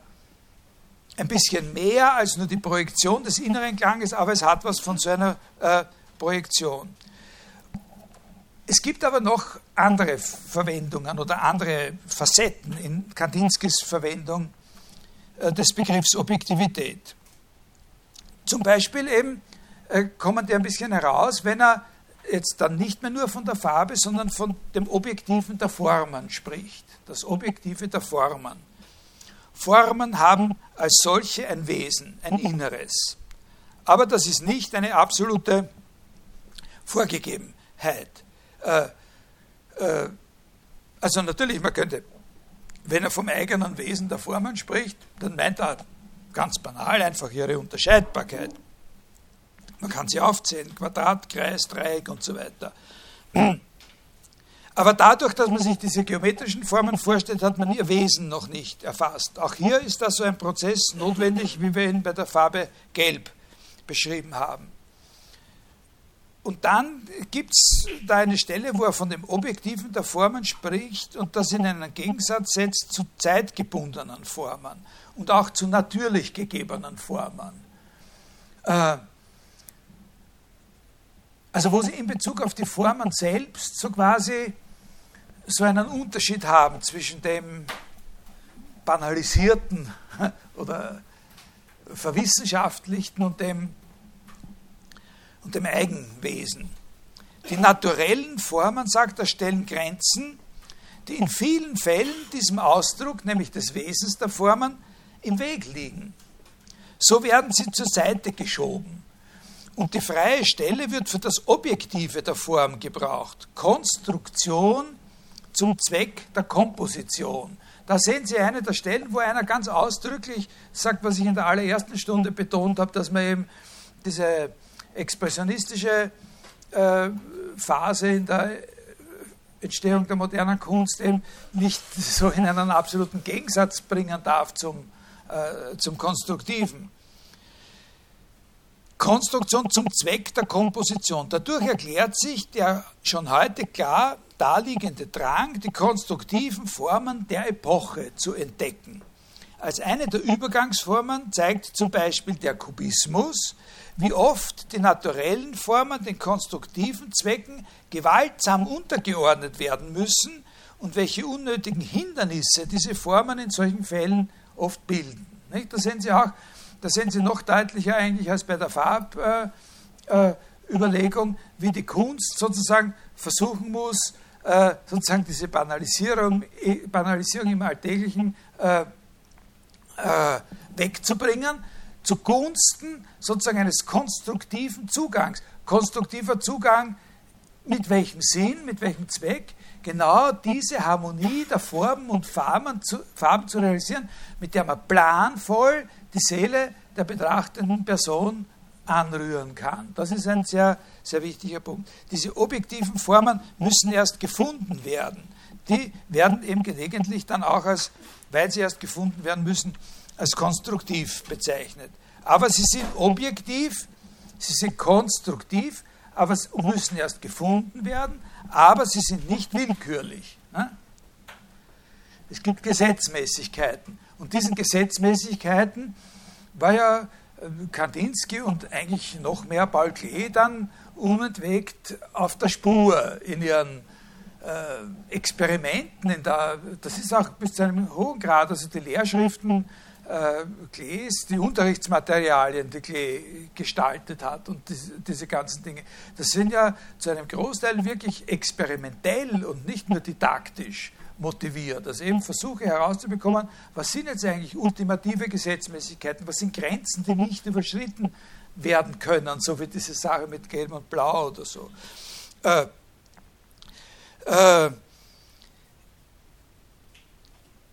ein bisschen mehr als nur die Projektion des inneren Klanges, aber es hat was von so einer äh, Projektion. Es gibt aber noch andere Verwendungen oder andere Facetten in Kandinskys Verwendung äh, des Begriffs Objektivität. Zum Beispiel eben äh, kommt er ein bisschen heraus, wenn er jetzt dann nicht mehr nur von der Farbe, sondern von dem Objektiven der Formen spricht. Das Objektive der Formen. Formen haben als solche ein Wesen, ein Inneres. Aber das ist nicht eine absolute Vorgegebenheit. Äh, äh, also natürlich, man könnte, wenn er vom eigenen Wesen der Formen spricht, dann meint er ganz banal einfach ihre Unterscheidbarkeit. Man kann sie aufzählen, Quadrat, Kreis, Dreieck und so weiter. Aber dadurch, dass man sich diese geometrischen Formen vorstellt, hat man ihr Wesen noch nicht erfasst. Auch hier ist da so ein Prozess notwendig, wie wir ihn bei der Farbe Gelb beschrieben haben. Und dann gibt es da eine Stelle, wo er von dem Objektiven der Formen spricht und das in einen Gegensatz setzt zu zeitgebundenen Formen und auch zu natürlich gegebenen Formen. Äh, also wo sie in Bezug auf die Formen selbst so quasi so einen Unterschied haben zwischen dem banalisierten oder verwissenschaftlichten und dem, und dem Eigenwesen. Die naturellen Formen, sagt er, stellen Grenzen, die in vielen Fällen diesem Ausdruck, nämlich des Wesens der Formen, im Weg liegen. So werden sie zur Seite geschoben. Und die freie Stelle wird für das Objektive der Form gebraucht. Konstruktion zum Zweck der Komposition. Da sehen Sie eine der Stellen, wo einer ganz ausdrücklich sagt, was ich in der allerersten Stunde betont habe, dass man eben diese expressionistische äh, Phase in der Entstehung der modernen Kunst eben nicht so in einen absoluten Gegensatz bringen darf zum, äh, zum Konstruktiven. Konstruktion zum Zweck der Komposition. Dadurch erklärt sich der schon heute klar daliegende Drang, die konstruktiven Formen der Epoche zu entdecken. Als eine der Übergangsformen zeigt zum Beispiel der Kubismus, wie oft die naturellen Formen den konstruktiven Zwecken gewaltsam untergeordnet werden müssen und welche unnötigen Hindernisse diese Formen in solchen Fällen oft bilden. Nicht? Da sehen Sie auch, da sehen Sie noch deutlicher eigentlich als bei der Farbüberlegung, äh, wie die Kunst sozusagen versuchen muss, äh, sozusagen diese Banalisierung, Banalisierung im Alltäglichen äh, wegzubringen, zugunsten sozusagen eines konstruktiven Zugangs. Konstruktiver Zugang mit welchem Sinn, mit welchem Zweck? Genau diese Harmonie der Formen und Farben zu, Farben zu realisieren, mit der man planvoll die Seele der betrachtenden Person anrühren kann. Das ist ein sehr, sehr wichtiger Punkt. Diese objektiven Formen müssen erst gefunden werden. Die werden eben gelegentlich dann auch als, weil sie erst gefunden werden müssen, als konstruktiv bezeichnet. Aber sie sind objektiv, sie sind konstruktiv, aber müssen erst gefunden werden, aber sie sind nicht willkürlich. Es gibt Gesetzmäßigkeiten. Und diesen Gesetzmäßigkeiten war ja Kandinsky und eigentlich noch mehr Paul Klee dann unentwegt auf der Spur in ihren Experimenten, in der, das ist auch bis zu einem hohen Grad, also die Lehrschriften äh, Klees, die Unterrichtsmaterialien, die Klee gestaltet hat und die, diese ganzen Dinge, das sind ja zu einem Großteil wirklich experimentell und nicht nur didaktisch motiviert, also eben Versuche herauszubekommen, was sind jetzt eigentlich ultimative Gesetzmäßigkeiten, was sind Grenzen, die nicht überschritten werden können, so wie diese Sache mit Gelb und Blau oder so. Äh, Äh,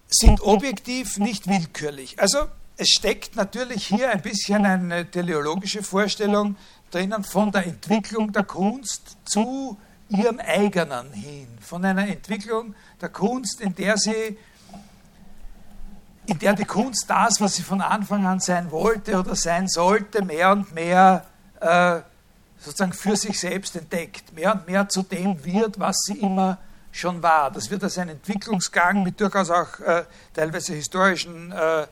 sind objektiv, nicht willkürlich. Also es steckt natürlich hier ein bisschen eine teleologische Vorstellung drinnen von der Entwicklung der Kunst zu ihrem eigenen hin, von einer Entwicklung der Kunst, in der sie, in der die Kunst das, was sie von Anfang an sein wollte oder sein sollte, mehr und mehr äh, sozusagen für sich selbst entdeckt, mehr und mehr zu dem wird, was sie immer schon war. Das wird als ein Entwicklungsgang mit durchaus auch äh, teilweise historischen äh,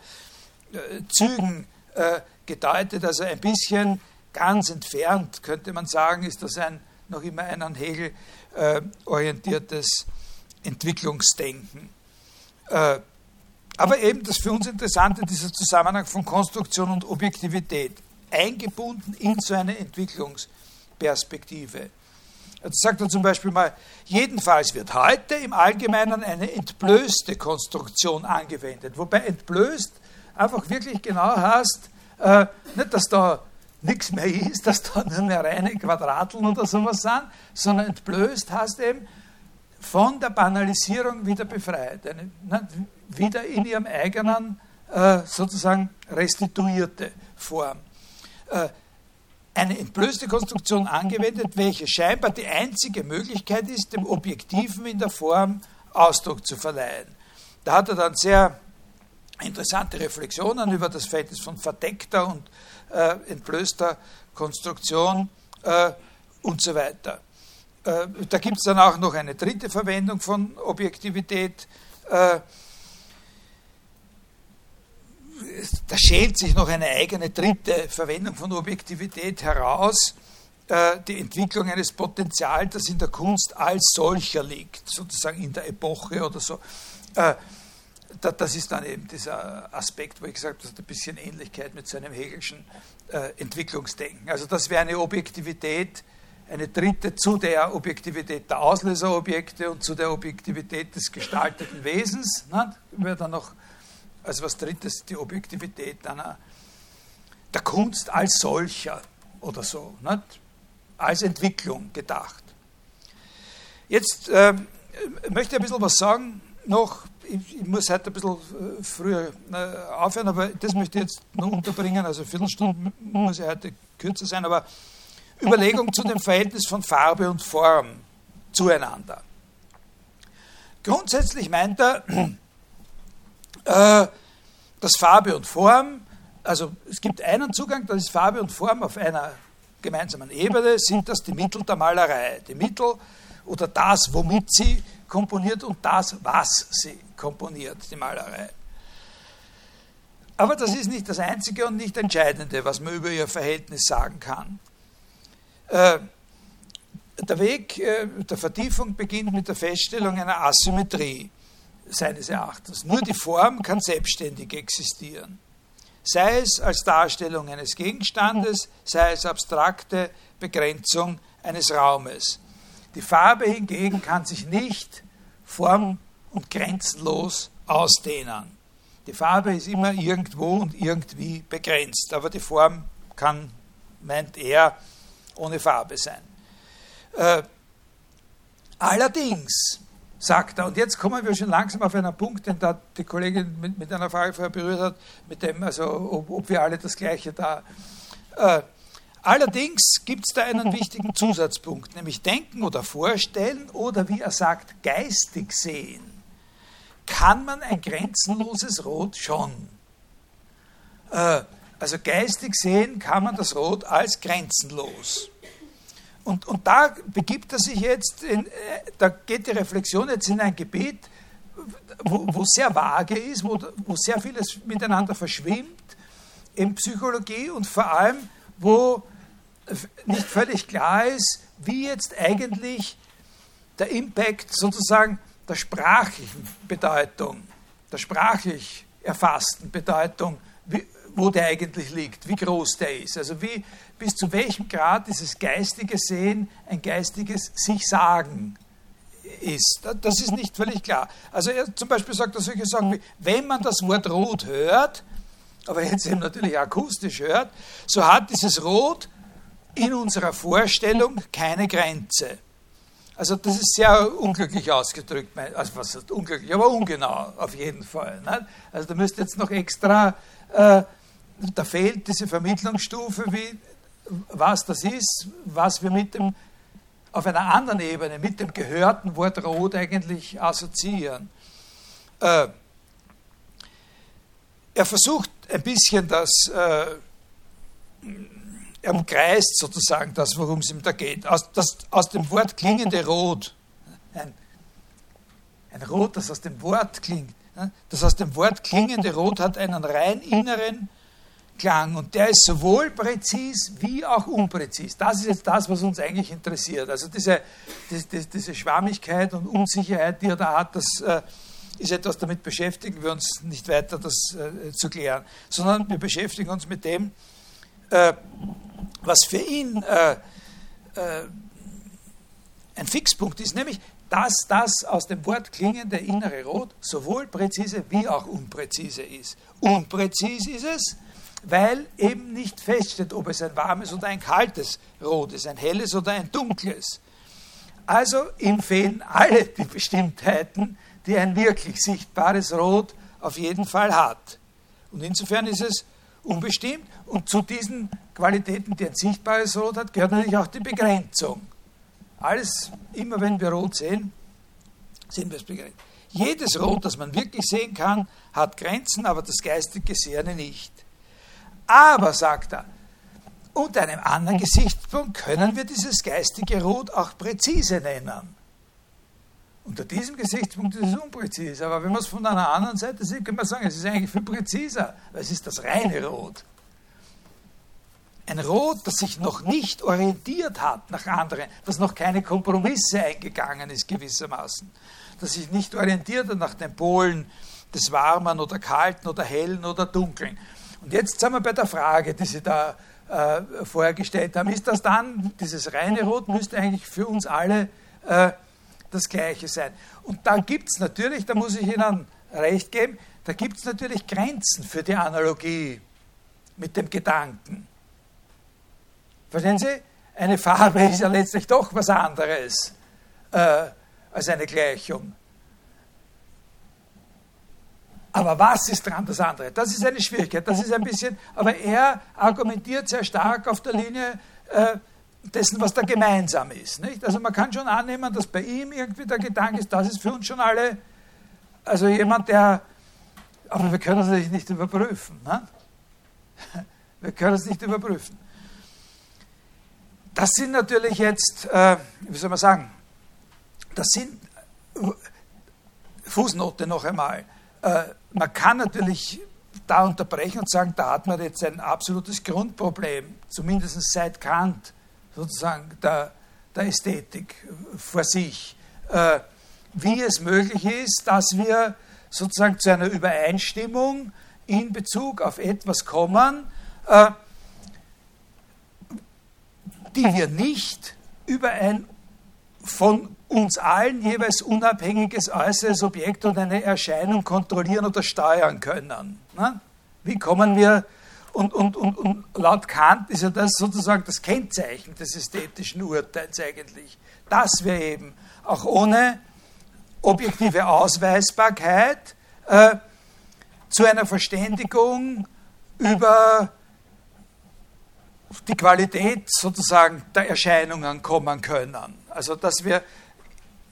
Zügen äh, gedeutet. Also ein bisschen ganz entfernt, könnte man sagen, ist das ein noch immer ein an Hegel äh, orientiertes Entwicklungsdenken. Äh, aber eben das für uns Interessante, dieser Zusammenhang von Konstruktion und Objektivität, eingebunden in so eine Entwicklungsperspektive. Jetzt sagt er zum Beispiel mal, jedenfalls wird heute im Allgemeinen eine entblößte Konstruktion angewendet. Wobei entblößt einfach wirklich genau heißt, äh, nicht, dass da nichts mehr ist, dass da nur mehr reine Quadrateln oder sowas sind, sondern entblößt heißt eben, von der Banalisierung wieder befreit, eine, nicht, wieder in ihrem eigenen äh, sozusagen restituierte Form. Eine entblößte Konstruktion angewendet, welche scheinbar die einzige Möglichkeit ist, dem Objektiven in der Form Ausdruck zu verleihen. Da hat er dann sehr interessante Reflexionen über das Verhältnis von verdeckter und äh, entblößter Konstruktion äh, und so weiter. Äh, da gibt es dann auch noch eine dritte Verwendung von Objektivität. Äh, Da schält sich noch eine eigene dritte Verwendung von Objektivität heraus, äh, die Entwicklung eines Potenzials, das in der Kunst als solcher liegt, sozusagen in der Epoche oder so. Äh, da, das ist dann eben dieser Aspekt, wo ich gesagt habe, das hat ein bisschen Ähnlichkeit mit so einem hegelschen äh, Entwicklungsdenken. Also das wäre eine Objektivität, eine dritte zu der Objektivität der Auslöserobjekte und zu der Objektivität des gestalteten Wesens. Ne? Wäre dann noch also was Drittes, die Objektivität einer, der Kunst als solcher oder so, nicht? Als Entwicklung gedacht. Jetzt ähm, möchte ich ein bisschen was sagen noch, ich, ich muss heute ein bisschen äh, früher äh, aufhören, aber das möchte ich jetzt noch unterbringen, also Viertelstunden muss ich heute kürzer sein, aber Überlegung zu dem Verhältnis von Farbe und Form zueinander. Grundsätzlich meint er, äh, dass Farbe und Form, also es gibt einen Zugang, das ist Farbe und Form auf einer gemeinsamen Ebene, sind das die Mittel der Malerei, die Mittel oder das, womit sie komponiert und das, was sie komponiert, die Malerei. Aber das ist nicht das Einzige und nicht Entscheidende, was man über ihr Verhältnis sagen kann. Äh, der Weg äh, der Vertiefung beginnt mit der Feststellung einer Asymmetrie seines Erachtens. Nur die Form kann selbstständig existieren, sei es als Darstellung eines Gegenstandes, sei es abstrakte Begrenzung eines Raumes. Die Farbe hingegen kann sich nicht form- und grenzenlos ausdehnen. Die Farbe ist immer irgendwo und irgendwie begrenzt, aber die Form kann, meint er, ohne Farbe sein. Äh, allerdings, sagt er, und jetzt kommen wir schon langsam auf einen Punkt, den da die Kollegin mit, mit einer Frage vorher berührt hat, mit dem, also ob, ob wir alle das Gleiche da. Äh, allerdings gibt es da einen wichtigen Zusatzpunkt, nämlich denken oder vorstellen oder, wie er sagt, geistig sehen. Kann man ein grenzenloses Rot schon. Äh, also geistig sehen kann man das Rot als grenzenlos. Und, und da begibt er sich jetzt, in, äh, da geht die Reflexion jetzt in ein Gebiet, wo, wo sehr vage ist, wo, wo sehr vieles miteinander verschwimmt, in Psychologie und vor allem, wo nicht völlig klar ist, wie jetzt eigentlich der Impact sozusagen der sprachlichen Bedeutung, der sprachlich erfassten Bedeutung, wie, wo der eigentlich liegt, wie groß der ist. Also wie, bis zu welchem Grad dieses geistige Sehen ein geistiges Sich-Sagen ist. Das ist nicht völlig klar. Also er zum Beispiel sagt er solche Sachen wie, wenn man das Wort Rot hört, aber jetzt eben natürlich akustisch hört, so hat dieses Rot in unserer Vorstellung keine Grenze. Also das ist sehr unglücklich ausgedrückt, also was heißt unglücklich, aber ungenau auf jeden Fall. Ne? Also da müsste jetzt noch extra, äh, da fehlt diese Vermittlungsstufe, wie, was das ist, was wir mit dem, auf einer anderen Ebene mit dem gehörten Wort Rot eigentlich assoziieren. Äh, er versucht ein bisschen das, äh, er umkreist sozusagen das, worum es ihm da geht. Aus, das, aus dem Wort klingende Rot, ein, ein Rot, das aus dem Wort klingt, das aus dem Wort klingende Rot hat einen rein inneren Klang und der ist sowohl präzis wie auch unpräzis. Das ist jetzt das, was uns eigentlich interessiert. Also diese, diese, diese Schwammigkeit und Unsicherheit, die er da hat, das äh, ist etwas, damit beschäftigen wir uns nicht weiter, das äh, zu klären, sondern wir beschäftigen uns mit dem, äh, was für ihn äh, äh, ein Fixpunkt ist, nämlich, dass das aus dem Wort klingende innere Rot sowohl präzise wie auch unpräzise ist. Unpräzis ist es, weil eben nicht feststeht, ob es ein warmes oder ein kaltes Rot ist, ein helles oder ein dunkles. Also ihm fehlen alle die Bestimmtheiten, die ein wirklich sichtbares Rot auf jeden Fall hat. Und insofern ist es unbestimmt und zu diesen Qualitäten, die ein sichtbares Rot hat, gehört natürlich auch die Begrenzung. Alles, immer wenn wir Rot sehen, sehen wir es begrenzt. Jedes Rot, das man wirklich sehen kann, hat Grenzen, aber das geistig Gesehene nicht. Aber, sagt er, unter einem anderen Gesichtspunkt können wir dieses geistige Rot auch präzise nennen. Unter diesem Gesichtspunkt ist es unpräzis, aber wenn man es von einer anderen Seite sieht, kann man sagen, es ist eigentlich viel präziser, weil es ist das reine Rot. Ein Rot, das sich noch nicht orientiert hat nach anderen, das noch keine Kompromisse eingegangen ist gewissermaßen, das sich nicht orientiert hat nach den Polen des Warmen oder Kalten oder Hellen oder Dunkeln. Und jetzt sind wir bei der Frage, die Sie da äh, vorher gestellt haben, ist das dann, dieses reine Rot müsste eigentlich für uns alle äh, das Gleiche sein. Und dann gibt es natürlich, da muss ich Ihnen recht geben, da gibt es natürlich Grenzen für die Analogie mit dem Gedanken. Verstehen Sie? Eine Farbe ist ja letztlich doch was anderes äh, als eine Gleichung. Aber was ist dran das andere? Das ist eine Schwierigkeit, das ist ein bisschen, aber er argumentiert sehr stark auf der Linie, äh, dessen, was da gemeinsam ist. Nicht? Also man kann schon annehmen, dass bei ihm irgendwie der Gedanke ist, das ist für uns schon alle, also jemand, der, aber wir können das natürlich nicht überprüfen. Ne? Wir können das nicht überprüfen. Das sind natürlich jetzt, äh, wie soll man sagen, das sind, Fußnote noch einmal, äh, man kann natürlich da unterbrechen und sagen, da hat man jetzt ein absolutes Grundproblem, zumindest seit Kant sozusagen der, der Ästhetik vor sich, äh, wie es möglich ist, dass wir sozusagen zu einer Übereinstimmung in Bezug auf etwas kommen, äh, die wir nicht über ein von uns allen jeweils unabhängiges äußeres Objekt und eine Erscheinung kontrollieren oder steuern können. Ne? Wie kommen wir, und, und, und, und laut Kant ist ja das sozusagen das Kennzeichen des ästhetischen Urteils eigentlich, dass wir eben auch ohne objektive Ausweisbarkeit äh, zu einer Verständigung über die Qualität sozusagen der Erscheinungen kommen können. Also dass wir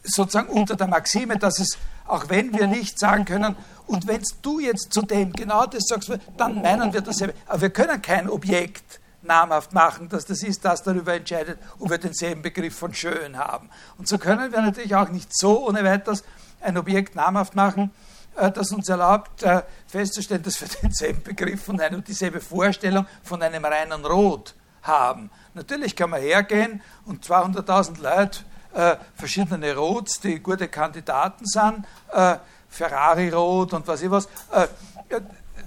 sozusagen unter der Maxime, dass es, auch wenn wir nicht sagen können, und wenn du jetzt zu dem genau das sagst, dann meinen wir dasselbe. Aber wir können kein Objekt namhaft machen, dass das ist, das darüber entscheidet, ob wir denselben Begriff von schön haben. Und so können wir natürlich auch nicht so ohne weiteres ein Objekt namhaft machen, das uns erlaubt, festzustellen, dass wir denselben Begriff von einem, dieselbe Vorstellung von einem reinen Rot haben. Natürlich kann man hergehen und zweihunderttausend Leute, äh, verschiedene Rots, die gute Kandidaten sind, äh, Ferrari-Rot und was ich was, äh,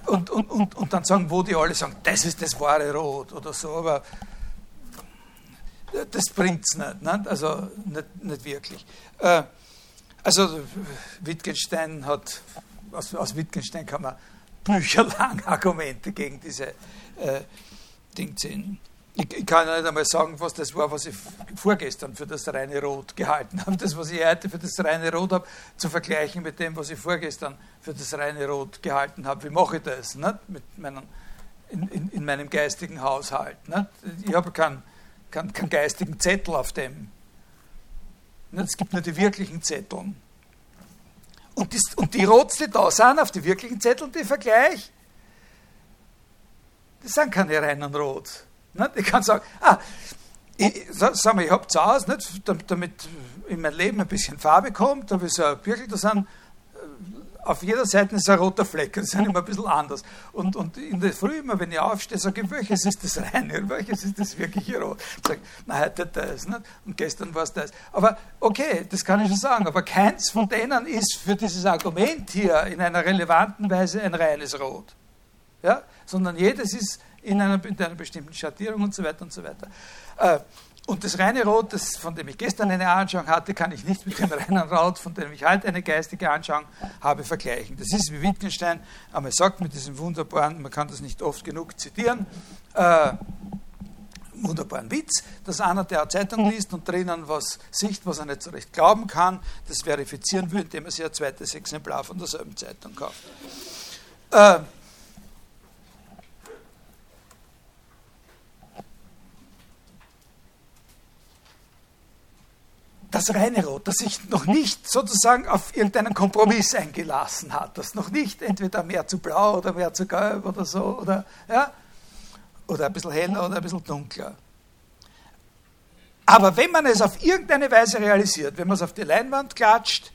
und, und, und, und dann sagen, wo die alle sagen, das ist das wahre Rot oder so, aber das bringt es nicht, nicht, also nicht, nicht wirklich. Äh, Also Wittgenstein hat, aus, aus Wittgenstein kann man bücherlang Argumente gegen diese äh, Dinge ziehen. Ich, ich kann ja nicht einmal sagen, was das war, was ich vorgestern für das reine Rot gehalten habe. Das, was ich heute für das reine Rot habe, zu vergleichen mit dem, was ich vorgestern für das reine Rot gehalten habe. Wie mache ich das, nicht? Mit meinen, in, in, in meinem geistigen Haushalt? Nicht? Ich habe keinen kein, kein geistigen Zettel auf dem. Es gibt nur die wirklichen Zettel. Und die, und die Rots, die da sind, auf die wirklichen Zetteln, die Vergleich, das sind keine reinen Rots. Ich kann sagen, ah, ich, sag mal, ich habe zu Hause, nicht, damit in mein Leben ein bisschen Farbe kommt, da habe ich so ein Birkel, da sind auf jeder Seite ist ein roter Fleck, das ist immer ein bisschen anders. Und, und in der Früh immer, wenn ich aufstehe, sage ich, welches ist das reine, welches ist das wirkliche Rot? Ich sage, na, heute das, nicht? Und gestern war es das. Aber okay, das kann ich schon sagen, aber keins von denen ist für dieses Argument hier in einer relevanten Weise ein reines Rot. Ja? Sondern jedes ist in einer, in einer bestimmten Schattierung und so weiter und so weiter. Äh, Und das reine Rot, das, von dem ich gestern eine Anschauung hatte, kann ich nicht mit dem reinen Rot, von dem ich heute eine geistige Anschauung habe, vergleichen. Das ist, wie Wittgenstein einmal sagt, mit diesem wunderbaren, man kann das nicht oft genug zitieren, äh, wunderbaren Witz, dass einer, der eine Zeitung liest und drinnen was sieht, was er nicht so recht glauben kann, das verifizieren will, indem er sich ein zweites Exemplar von derselben Zeitung kauft. Äh, Das reine Rot, das sich noch nicht sozusagen auf irgendeinen Kompromiss eingelassen hat, das noch nicht entweder mehr zu blau oder mehr zu gelb oder so, oder, ja, oder ein bisschen heller oder ein bisschen dunkler. Aber wenn man es auf irgendeine Weise realisiert, wenn man es auf die Leinwand klatscht,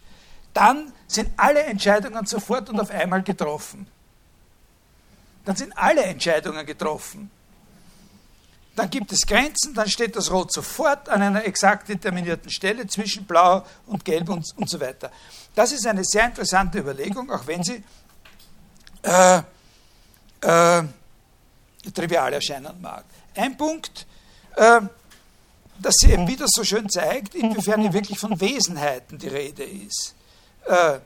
dann sind alle Entscheidungen sofort und auf einmal getroffen. Dann sind alle Entscheidungen getroffen. Dann gibt es Grenzen, dann steht das Rot sofort an einer exakt determinierten Stelle zwischen Blau und Gelb und, und so weiter. Das ist eine sehr interessante Überlegung, auch wenn sie äh, äh, trivial erscheinen mag. Ein Punkt, äh, dass sie eben wieder so schön zeigt, inwiefern hier wirklich von Wesenheiten die Rede ist. Äh,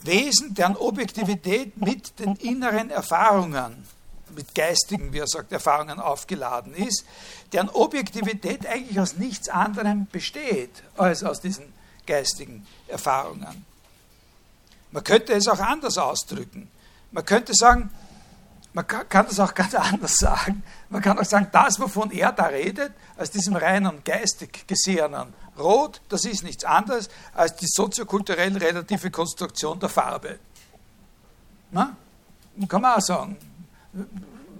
Wesen, deren Objektivität mit den inneren Erfahrungen, mit geistigen, wie er sagt, Erfahrungen aufgeladen ist, deren Objektivität eigentlich aus nichts anderem besteht, als aus diesen geistigen Erfahrungen. Man könnte es auch anders ausdrücken. Man könnte sagen, Man kann das auch ganz anders sagen. Man kann auch sagen, das, wovon er da redet, als diesem reinen, geistig gesehenen Rot, das ist nichts anderes als die soziokulturell relative Konstruktion der Farbe. Na? Kann man auch sagen.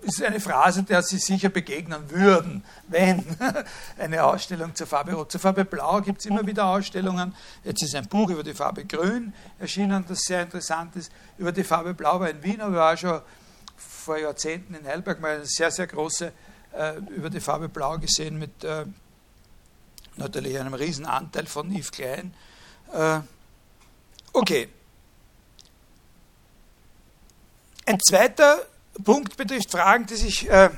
Das ist eine Phrase, der Sie sicher begegnen würden, wenn eine Ausstellung zur Farbe Rot. Zur Farbe Blau gibt es immer wieder Ausstellungen. Jetzt ist ein Buch über die Farbe Grün erschienen, das sehr interessant ist. Über die Farbe Blau war in Wien, aber war schon vor Jahrzehnten in Heidelberg mal eine sehr, sehr große äh, über die Farbe Blau gesehen mit äh, natürlich einem riesen Anteil von Yves Klein. Äh, okay. Ein zweiter Punkt betrifft Fragen, die sich äh,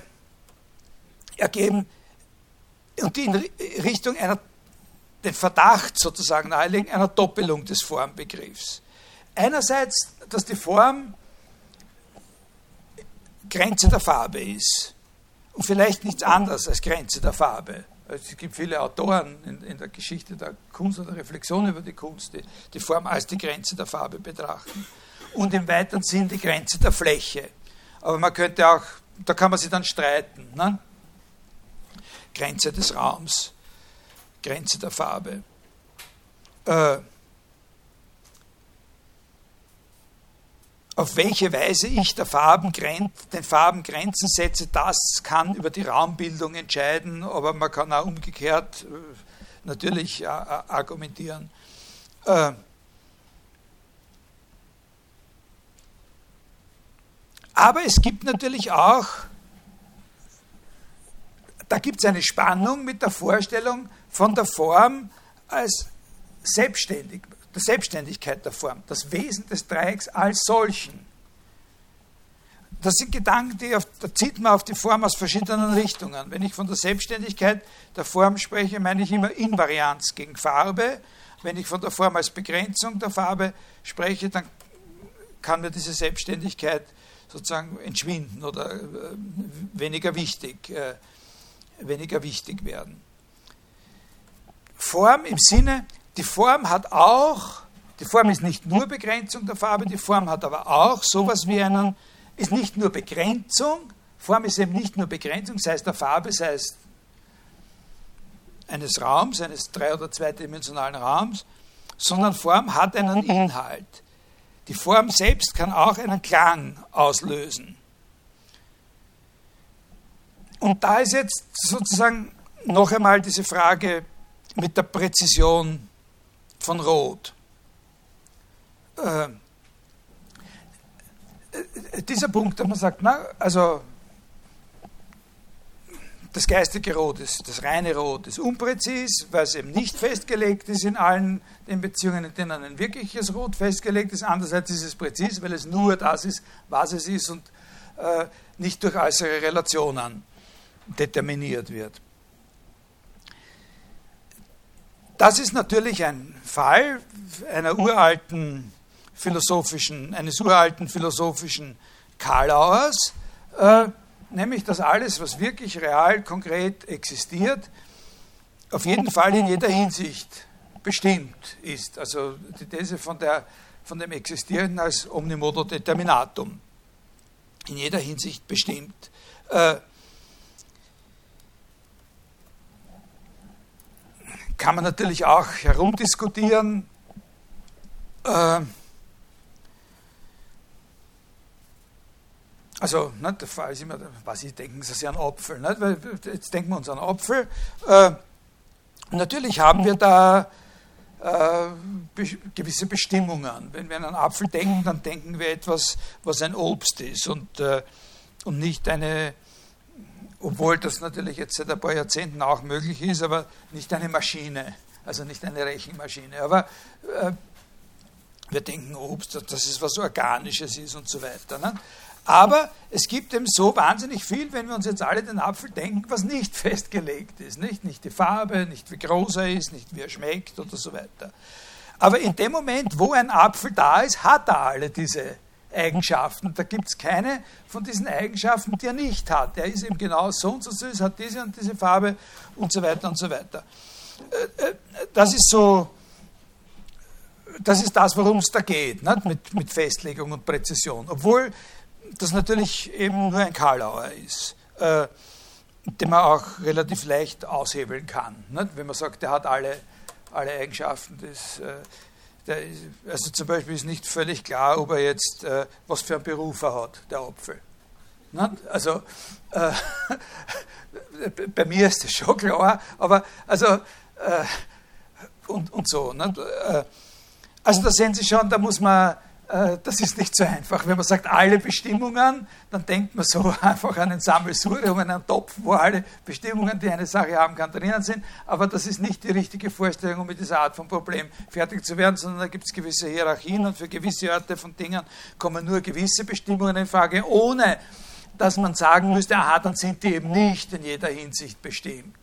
ergeben und die in Richtung einer, den Verdacht sozusagen nahelegen, einer Doppelung des Formbegriffs. Einerseits, dass die Form Grenze der Farbe ist und vielleicht nichts anderes als Grenze der Farbe. Es gibt viele Autoren in, in der Geschichte der Kunst oder der Reflexion über die Kunst, die die Form als die Grenze der Farbe betrachten und im weiteren Sinn die Grenze der Fläche. Aber man könnte auch, da kann man sich dann streiten, ne? Grenze des Raums, Grenze der Farbe. Äh, auf welche Weise ich der Farbengren- den Farben Grenzen setze, das kann über die Raumbildung entscheiden, aber man kann auch umgekehrt äh, natürlich äh, argumentieren. Äh, Aber es gibt natürlich auch, da gibt es eine Spannung mit der Vorstellung von der Form als selbstständig, der Selbstständigkeit der Form, das Wesen des Dreiecks als solchen. Das sind Gedanken, die auf, da zieht man auf die Form aus verschiedenen Richtungen. Wenn ich von der Selbstständigkeit der Form spreche, meine ich immer Invarianz gegen Farbe. Wenn ich von der Form als Begrenzung der Farbe spreche, dann kann mir diese Selbstständigkeit sozusagen entschwinden oder weniger wichtig, äh, weniger wichtig werden. Form im Sinne, die Form hat auch, die Form ist nicht nur Begrenzung der Farbe, die Form hat aber auch sowas wie einen, ist nicht nur Begrenzung, Form ist eben nicht nur Begrenzung, sei es der Farbe, sei es eines Raums, eines drei- oder zweidimensionalen Raums, sondern Form hat einen Inhalt. Die Form selbst kann auch einen Klang auslösen. Und da ist jetzt sozusagen noch einmal diese Frage mit der Präzision von Rot. Äh, dieser Punkt, dass man sagt, na, also das geistige Rot, ist, das reine Rot ist unpräzis, weil es eben nicht festgelegt ist in allen den Beziehungen, in denen ein wirkliches Rot festgelegt ist. Andererseits ist es präzis, weil es nur das ist, was es ist und äh, nicht durch äußere Relationen determiniert wird. Das ist natürlich ein Fall einer uralten philosophischen, eines uralten philosophischen Karlauers, äh, nämlich, dass alles, was wirklich real, konkret existiert, auf jeden Fall in jeder Hinsicht bestimmt ist. Also die These von, der, von dem Existieren als Omnimodo Determinatum. In jeder Hinsicht bestimmt. Äh, kann man natürlich auch herumdiskutieren, äh, Also, ne, der Fall ist immer, was ich, denken Sie an Apfel. Ne? Jetzt denken wir uns an Apfel. Äh, natürlich haben wir da äh, be- gewisse Bestimmungen. Wenn wir an einen Apfel denken, dann denken wir etwas, was ein Obst ist und, äh, und nicht eine, obwohl das natürlich jetzt seit ein paar Jahrzehnten auch möglich ist, aber nicht eine Maschine, also nicht eine Rechenmaschine. Aber äh, wir denken Obst, dass es was Organisches ist und so weiter. Ne? Aber es gibt eben so wahnsinnig viel, wenn wir uns jetzt alle den Apfel denken, was nicht festgelegt ist. Nicht, nicht die Farbe, nicht wie groß er ist, nicht wie er schmeckt oder so weiter. Aber in dem Moment, wo ein Apfel da ist, hat er alle diese Eigenschaften. Da gibt es keine von diesen Eigenschaften, die er nicht hat. Er ist eben genau so und so süß, hat diese und diese Farbe und so weiter und so weiter. Das ist so... Das ist das, worum es da geht, nicht? Mit, mit Festlegung und Präzision. Obwohl das natürlich eben nur ein Karlauer ist, äh, den man auch relativ leicht aushebeln kann. Nicht? Wenn man sagt, der hat alle, alle Eigenschaften des... Äh, der ist, also zum Beispiel ist nicht völlig klar, ob er jetzt, äh, was für einen Beruf er hat, der Apfel. Nicht? Also äh, bei mir ist das schon klar, aber also äh, und, und so. Nicht? Also da sehen Sie schon, da muss man, äh, das ist nicht so einfach. Wenn man sagt, alle Bestimmungen, dann denkt man so einfach an ein Sammelsurium, an einen Topf, wo alle Bestimmungen, die eine Sache haben kann, drinnen sind. Aber das ist nicht die richtige Vorstellung, um mit dieser Art von Problem fertig zu werden, sondern da gibt es gewisse Hierarchien und für gewisse Orte von Dingen kommen nur gewisse Bestimmungen in Frage, ohne dass man sagen müsste, aha, dann sind die eben nicht in jeder Hinsicht bestimmt.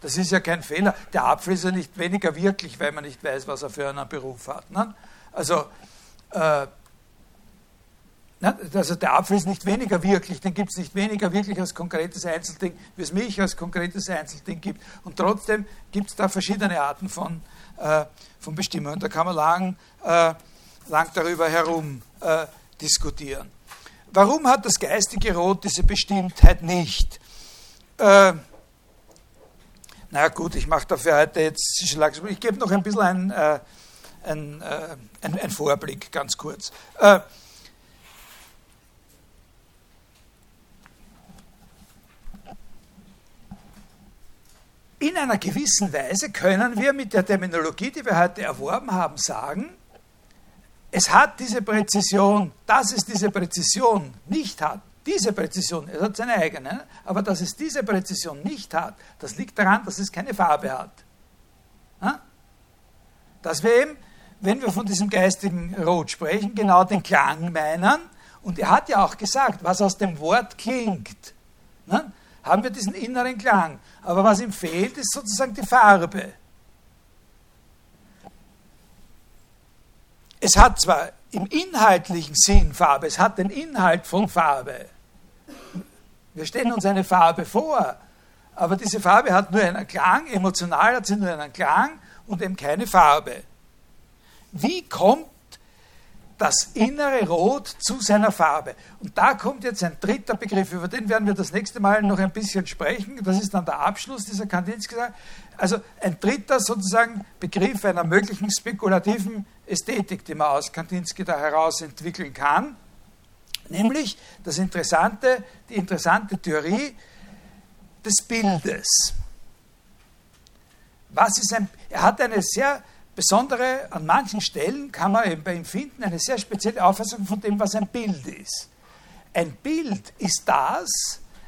Das ist ja kein Fehler. Der Apfel ist ja nicht weniger wirklich, weil man nicht weiß, was er für einen Beruf hat. Ne? Also, äh, also der Apfel ist nicht weniger wirklich, den gibt es nicht weniger wirklich als konkretes Einzelding, wie es Milch als konkretes Einzelding gibt. Und trotzdem gibt es da verschiedene Arten von, äh, von Bestimmungen. Da kann man lang, äh, lang darüber herum äh, diskutieren. Warum hat das geistige Rot diese Bestimmtheit nicht? Äh, Na naja, gut, ich mache dafür heute jetzt, ich gebe noch ein bisschen einen, äh, einen, äh, einen, einen Vorblick, ganz kurz. Äh, in einer gewissen Weise können wir mit der Terminologie, die wir heute erworben haben, sagen, es hat diese Präzision, dass es diese Präzision nicht hat. Diese Präzision, es hat seine eigene, aber dass es diese Präzision nicht hat, das liegt daran, dass es keine Farbe hat. Dass wir eben, wenn wir von diesem geistigen Rot sprechen, genau den Klang meinen. Und er hat ja auch gesagt, was aus dem Wort klingt, haben wir diesen inneren Klang. Aber was ihm fehlt, ist sozusagen die Farbe. Es hat zwar im inhaltlichen Sinn Farbe, es hat den Inhalt von Farbe. Wir stellen uns eine Farbe vor, aber diese Farbe hat nur einen Klang, emotional hat sie nur einen Klang und eben keine Farbe. Wie kommt das innere Rot zu seiner Farbe? Und da kommt jetzt ein dritter Begriff, über den werden wir das nächste Mal noch ein bisschen sprechen, das ist dann der Abschluss dieser Kandinsky-Sache. Also ein dritter sozusagen Begriff einer möglichen spekulativen Ästhetik, die man aus Kandinsky da heraus entwickeln kann, nämlich das interessante, die interessante Theorie des Bildes. Was ist ein, er hat eine sehr besondere, an manchen Stellen kann man eben bei ihm finden, eine sehr spezielle Auffassung von dem, was ein Bild ist. Ein Bild ist das,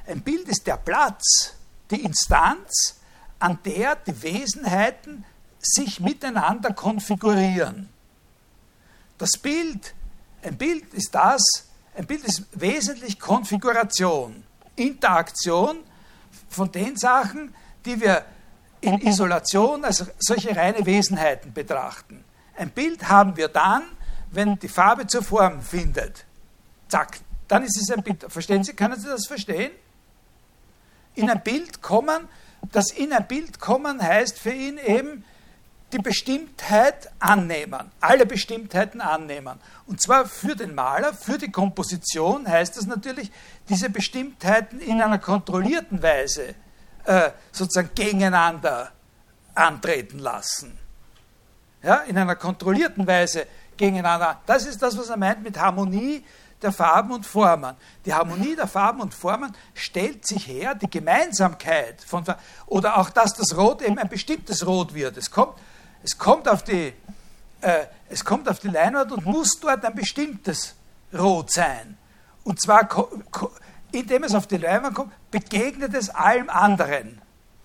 ein Bild ist der Platz, die Instanz, an der die Wesenheiten sich miteinander konfigurieren. Das Bild, ein Bild ist das, ein Bild ist wesentlich Konfiguration, Interaktion von den Sachen, die wir in Isolation als solche reine Wesenheiten betrachten. Ein Bild haben wir dann, wenn die Farbe zur Form findet. Zack, dann ist es ein Bild. Verstehen Sie, können Sie das verstehen? In ein Bild kommen, das in ein Bild kommen heißt für ihn eben, die Bestimmtheit annehmen, alle Bestimmtheiten annehmen. Und zwar für den Maler, für die Komposition heißt das natürlich, diese Bestimmtheiten in einer kontrollierten Weise äh, sozusagen gegeneinander antreten lassen. Ja, in einer kontrollierten Weise gegeneinander. Das ist das, was er meint mit Harmonie der Farben und Formen. Die Harmonie der Farben und Formen stellt sich her, die Gemeinsamkeit von Farben, oder auch, dass das Rot eben ein bestimmtes Rot wird. Es kommt Es kommt auf die, äh, es kommt auf die Leinwand und muss dort ein bestimmtes Rot sein. Und zwar, ko- ko- indem es auf die Leinwand kommt, begegnet es allem anderen,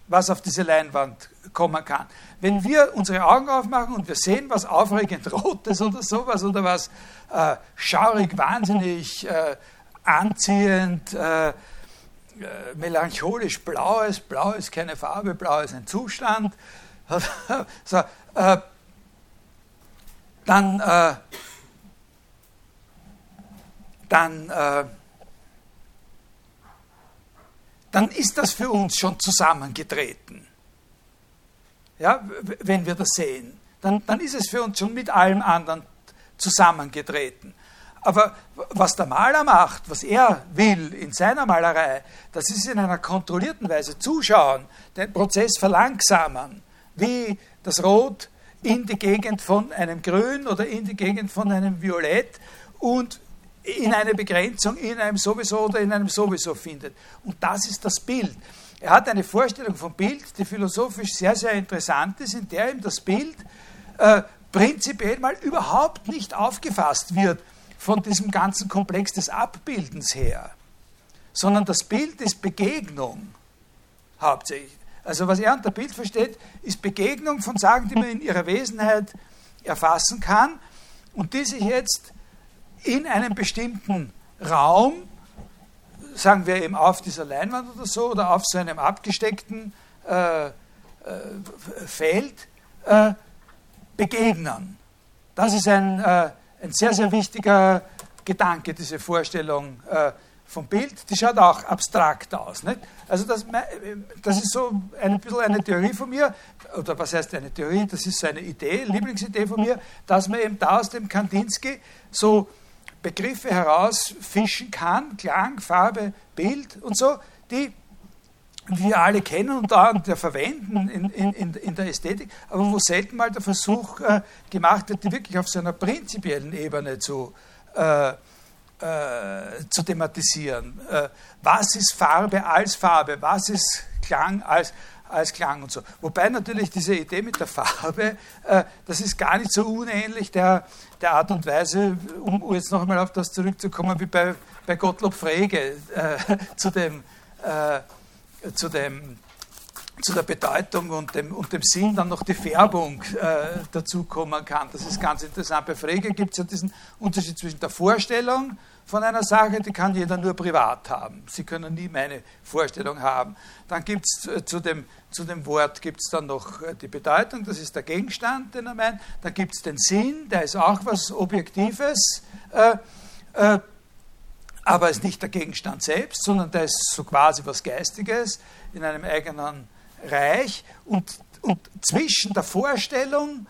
was auf diese Leinwand kommen kann. Wenn wir unsere Augen aufmachen und wir sehen, was aufregend Rotes oder sowas oder was äh, schaurig, wahnsinnig, äh, anziehend, äh, äh, melancholisch Blaues, Blau ist keine Farbe, Blau ist ein Zustand, so, äh, dann, äh, dann, äh, dann ist das für uns schon zusammengetreten. Ja, wenn wir das sehen, dann, dann ist es für uns schon mit allem anderen zusammengetreten. Aber was der Maler macht, was er will in seiner Malerei, das ist in einer kontrollierten Weise zuschauen, den Prozess verlangsamen, wie das Rot in die Gegend von einem Grün oder in die Gegend von einem Violett und in eine Begrenzung in einem sowieso oder in einem sowieso findet. Und das ist das Bild. Er hat eine Vorstellung vom Bild, die philosophisch sehr, sehr interessant ist, in der ihm das Bild äh, prinzipiell mal überhaupt nicht aufgefasst wird von diesem ganzen Komplex des Abbildens her, sondern das Bild ist Begegnung hauptsächlich. Also was er unter Bild versteht, ist Begegnung von Sachen, die man in ihrer Wesenheit erfassen kann und die sich jetzt in einem bestimmten Raum, sagen wir eben auf dieser Leinwand oder so, oder auf so einem abgesteckten äh, äh, Feld äh, begegnen. Das ist ein äh, Ein sehr, sehr wichtiger Gedanke, diese Vorstellung äh, vom Bild. Die schaut auch abstrakt aus. Nicht? Also das, das ist so ein bisschen eine Theorie von mir, oder was heißt eine Theorie? Das ist so eine Idee, Lieblingsidee von mir, dass man eben da aus dem Kandinsky so Begriffe herausfischen kann, Klang, Farbe, Bild und so, die wir alle kennen und da und verwenden in, in, in der Ästhetik, aber wo selten mal der Versuch äh, gemacht wird, die wirklich auf so einer prinzipiellen Ebene zu, äh, äh, zu thematisieren. Äh, was ist Farbe als Farbe? Was ist Klang als, als Klang und so? Wobei natürlich diese Idee mit der Farbe, äh, das ist gar nicht so unähnlich der, der Art und Weise, um jetzt noch einmal auf das zurückzukommen, wie bei, bei Gottlob Frege äh, zu dem äh, Zu, dem, zu der Bedeutung und dem, und dem Sinn dann noch die Färbung äh, dazukommen kann. Das ist ganz interessant. Bei Frege gibt es ja diesen Unterschied zwischen der Vorstellung von einer Sache, die kann jeder nur privat haben. Sie können nie meine Vorstellung haben. Dann gibt es äh, zu, dem, zu dem Wort gibt's dann noch äh, die Bedeutung, das ist der Gegenstand, den er meint. Dann gibt es den Sinn, der ist auch was Objektives, äh, äh, aber es ist nicht der Gegenstand selbst, sondern da ist so quasi was Geistiges in einem eigenen Reich und, und zwischen der Vorstellung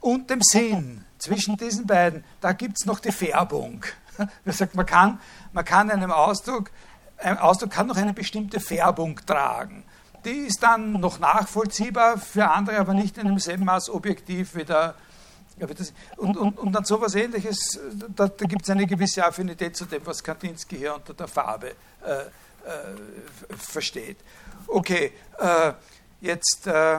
und dem Sinn, zwischen diesen beiden, da gibt es noch die Färbung. Man sagt, man kann, man kann einem Ausdruck, ein Ausdruck kann noch eine bestimmte Färbung tragen. Die ist dann noch nachvollziehbar für andere, aber nicht in demselben Maß objektiv wie der Und, und, und dann so etwas Ähnliches, da, da gibt es eine gewisse Affinität zu dem, was Kandinsky hier unter der Farbe äh, äh, versteht. Okay, äh, jetzt äh,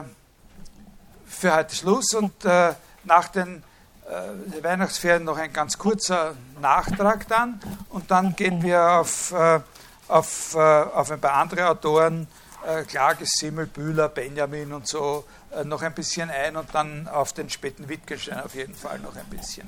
für heute Schluss und äh, nach den äh, Weihnachtsferien noch ein ganz kurzer Nachtrag dann und dann gehen wir auf, äh, auf, äh, auf ein paar andere Autoren, äh, Klages, Simmel, Bühler, Benjamin und so, noch ein bisschen ein und dann auf den späten Wittgenstein auf jeden Fall noch ein bisschen.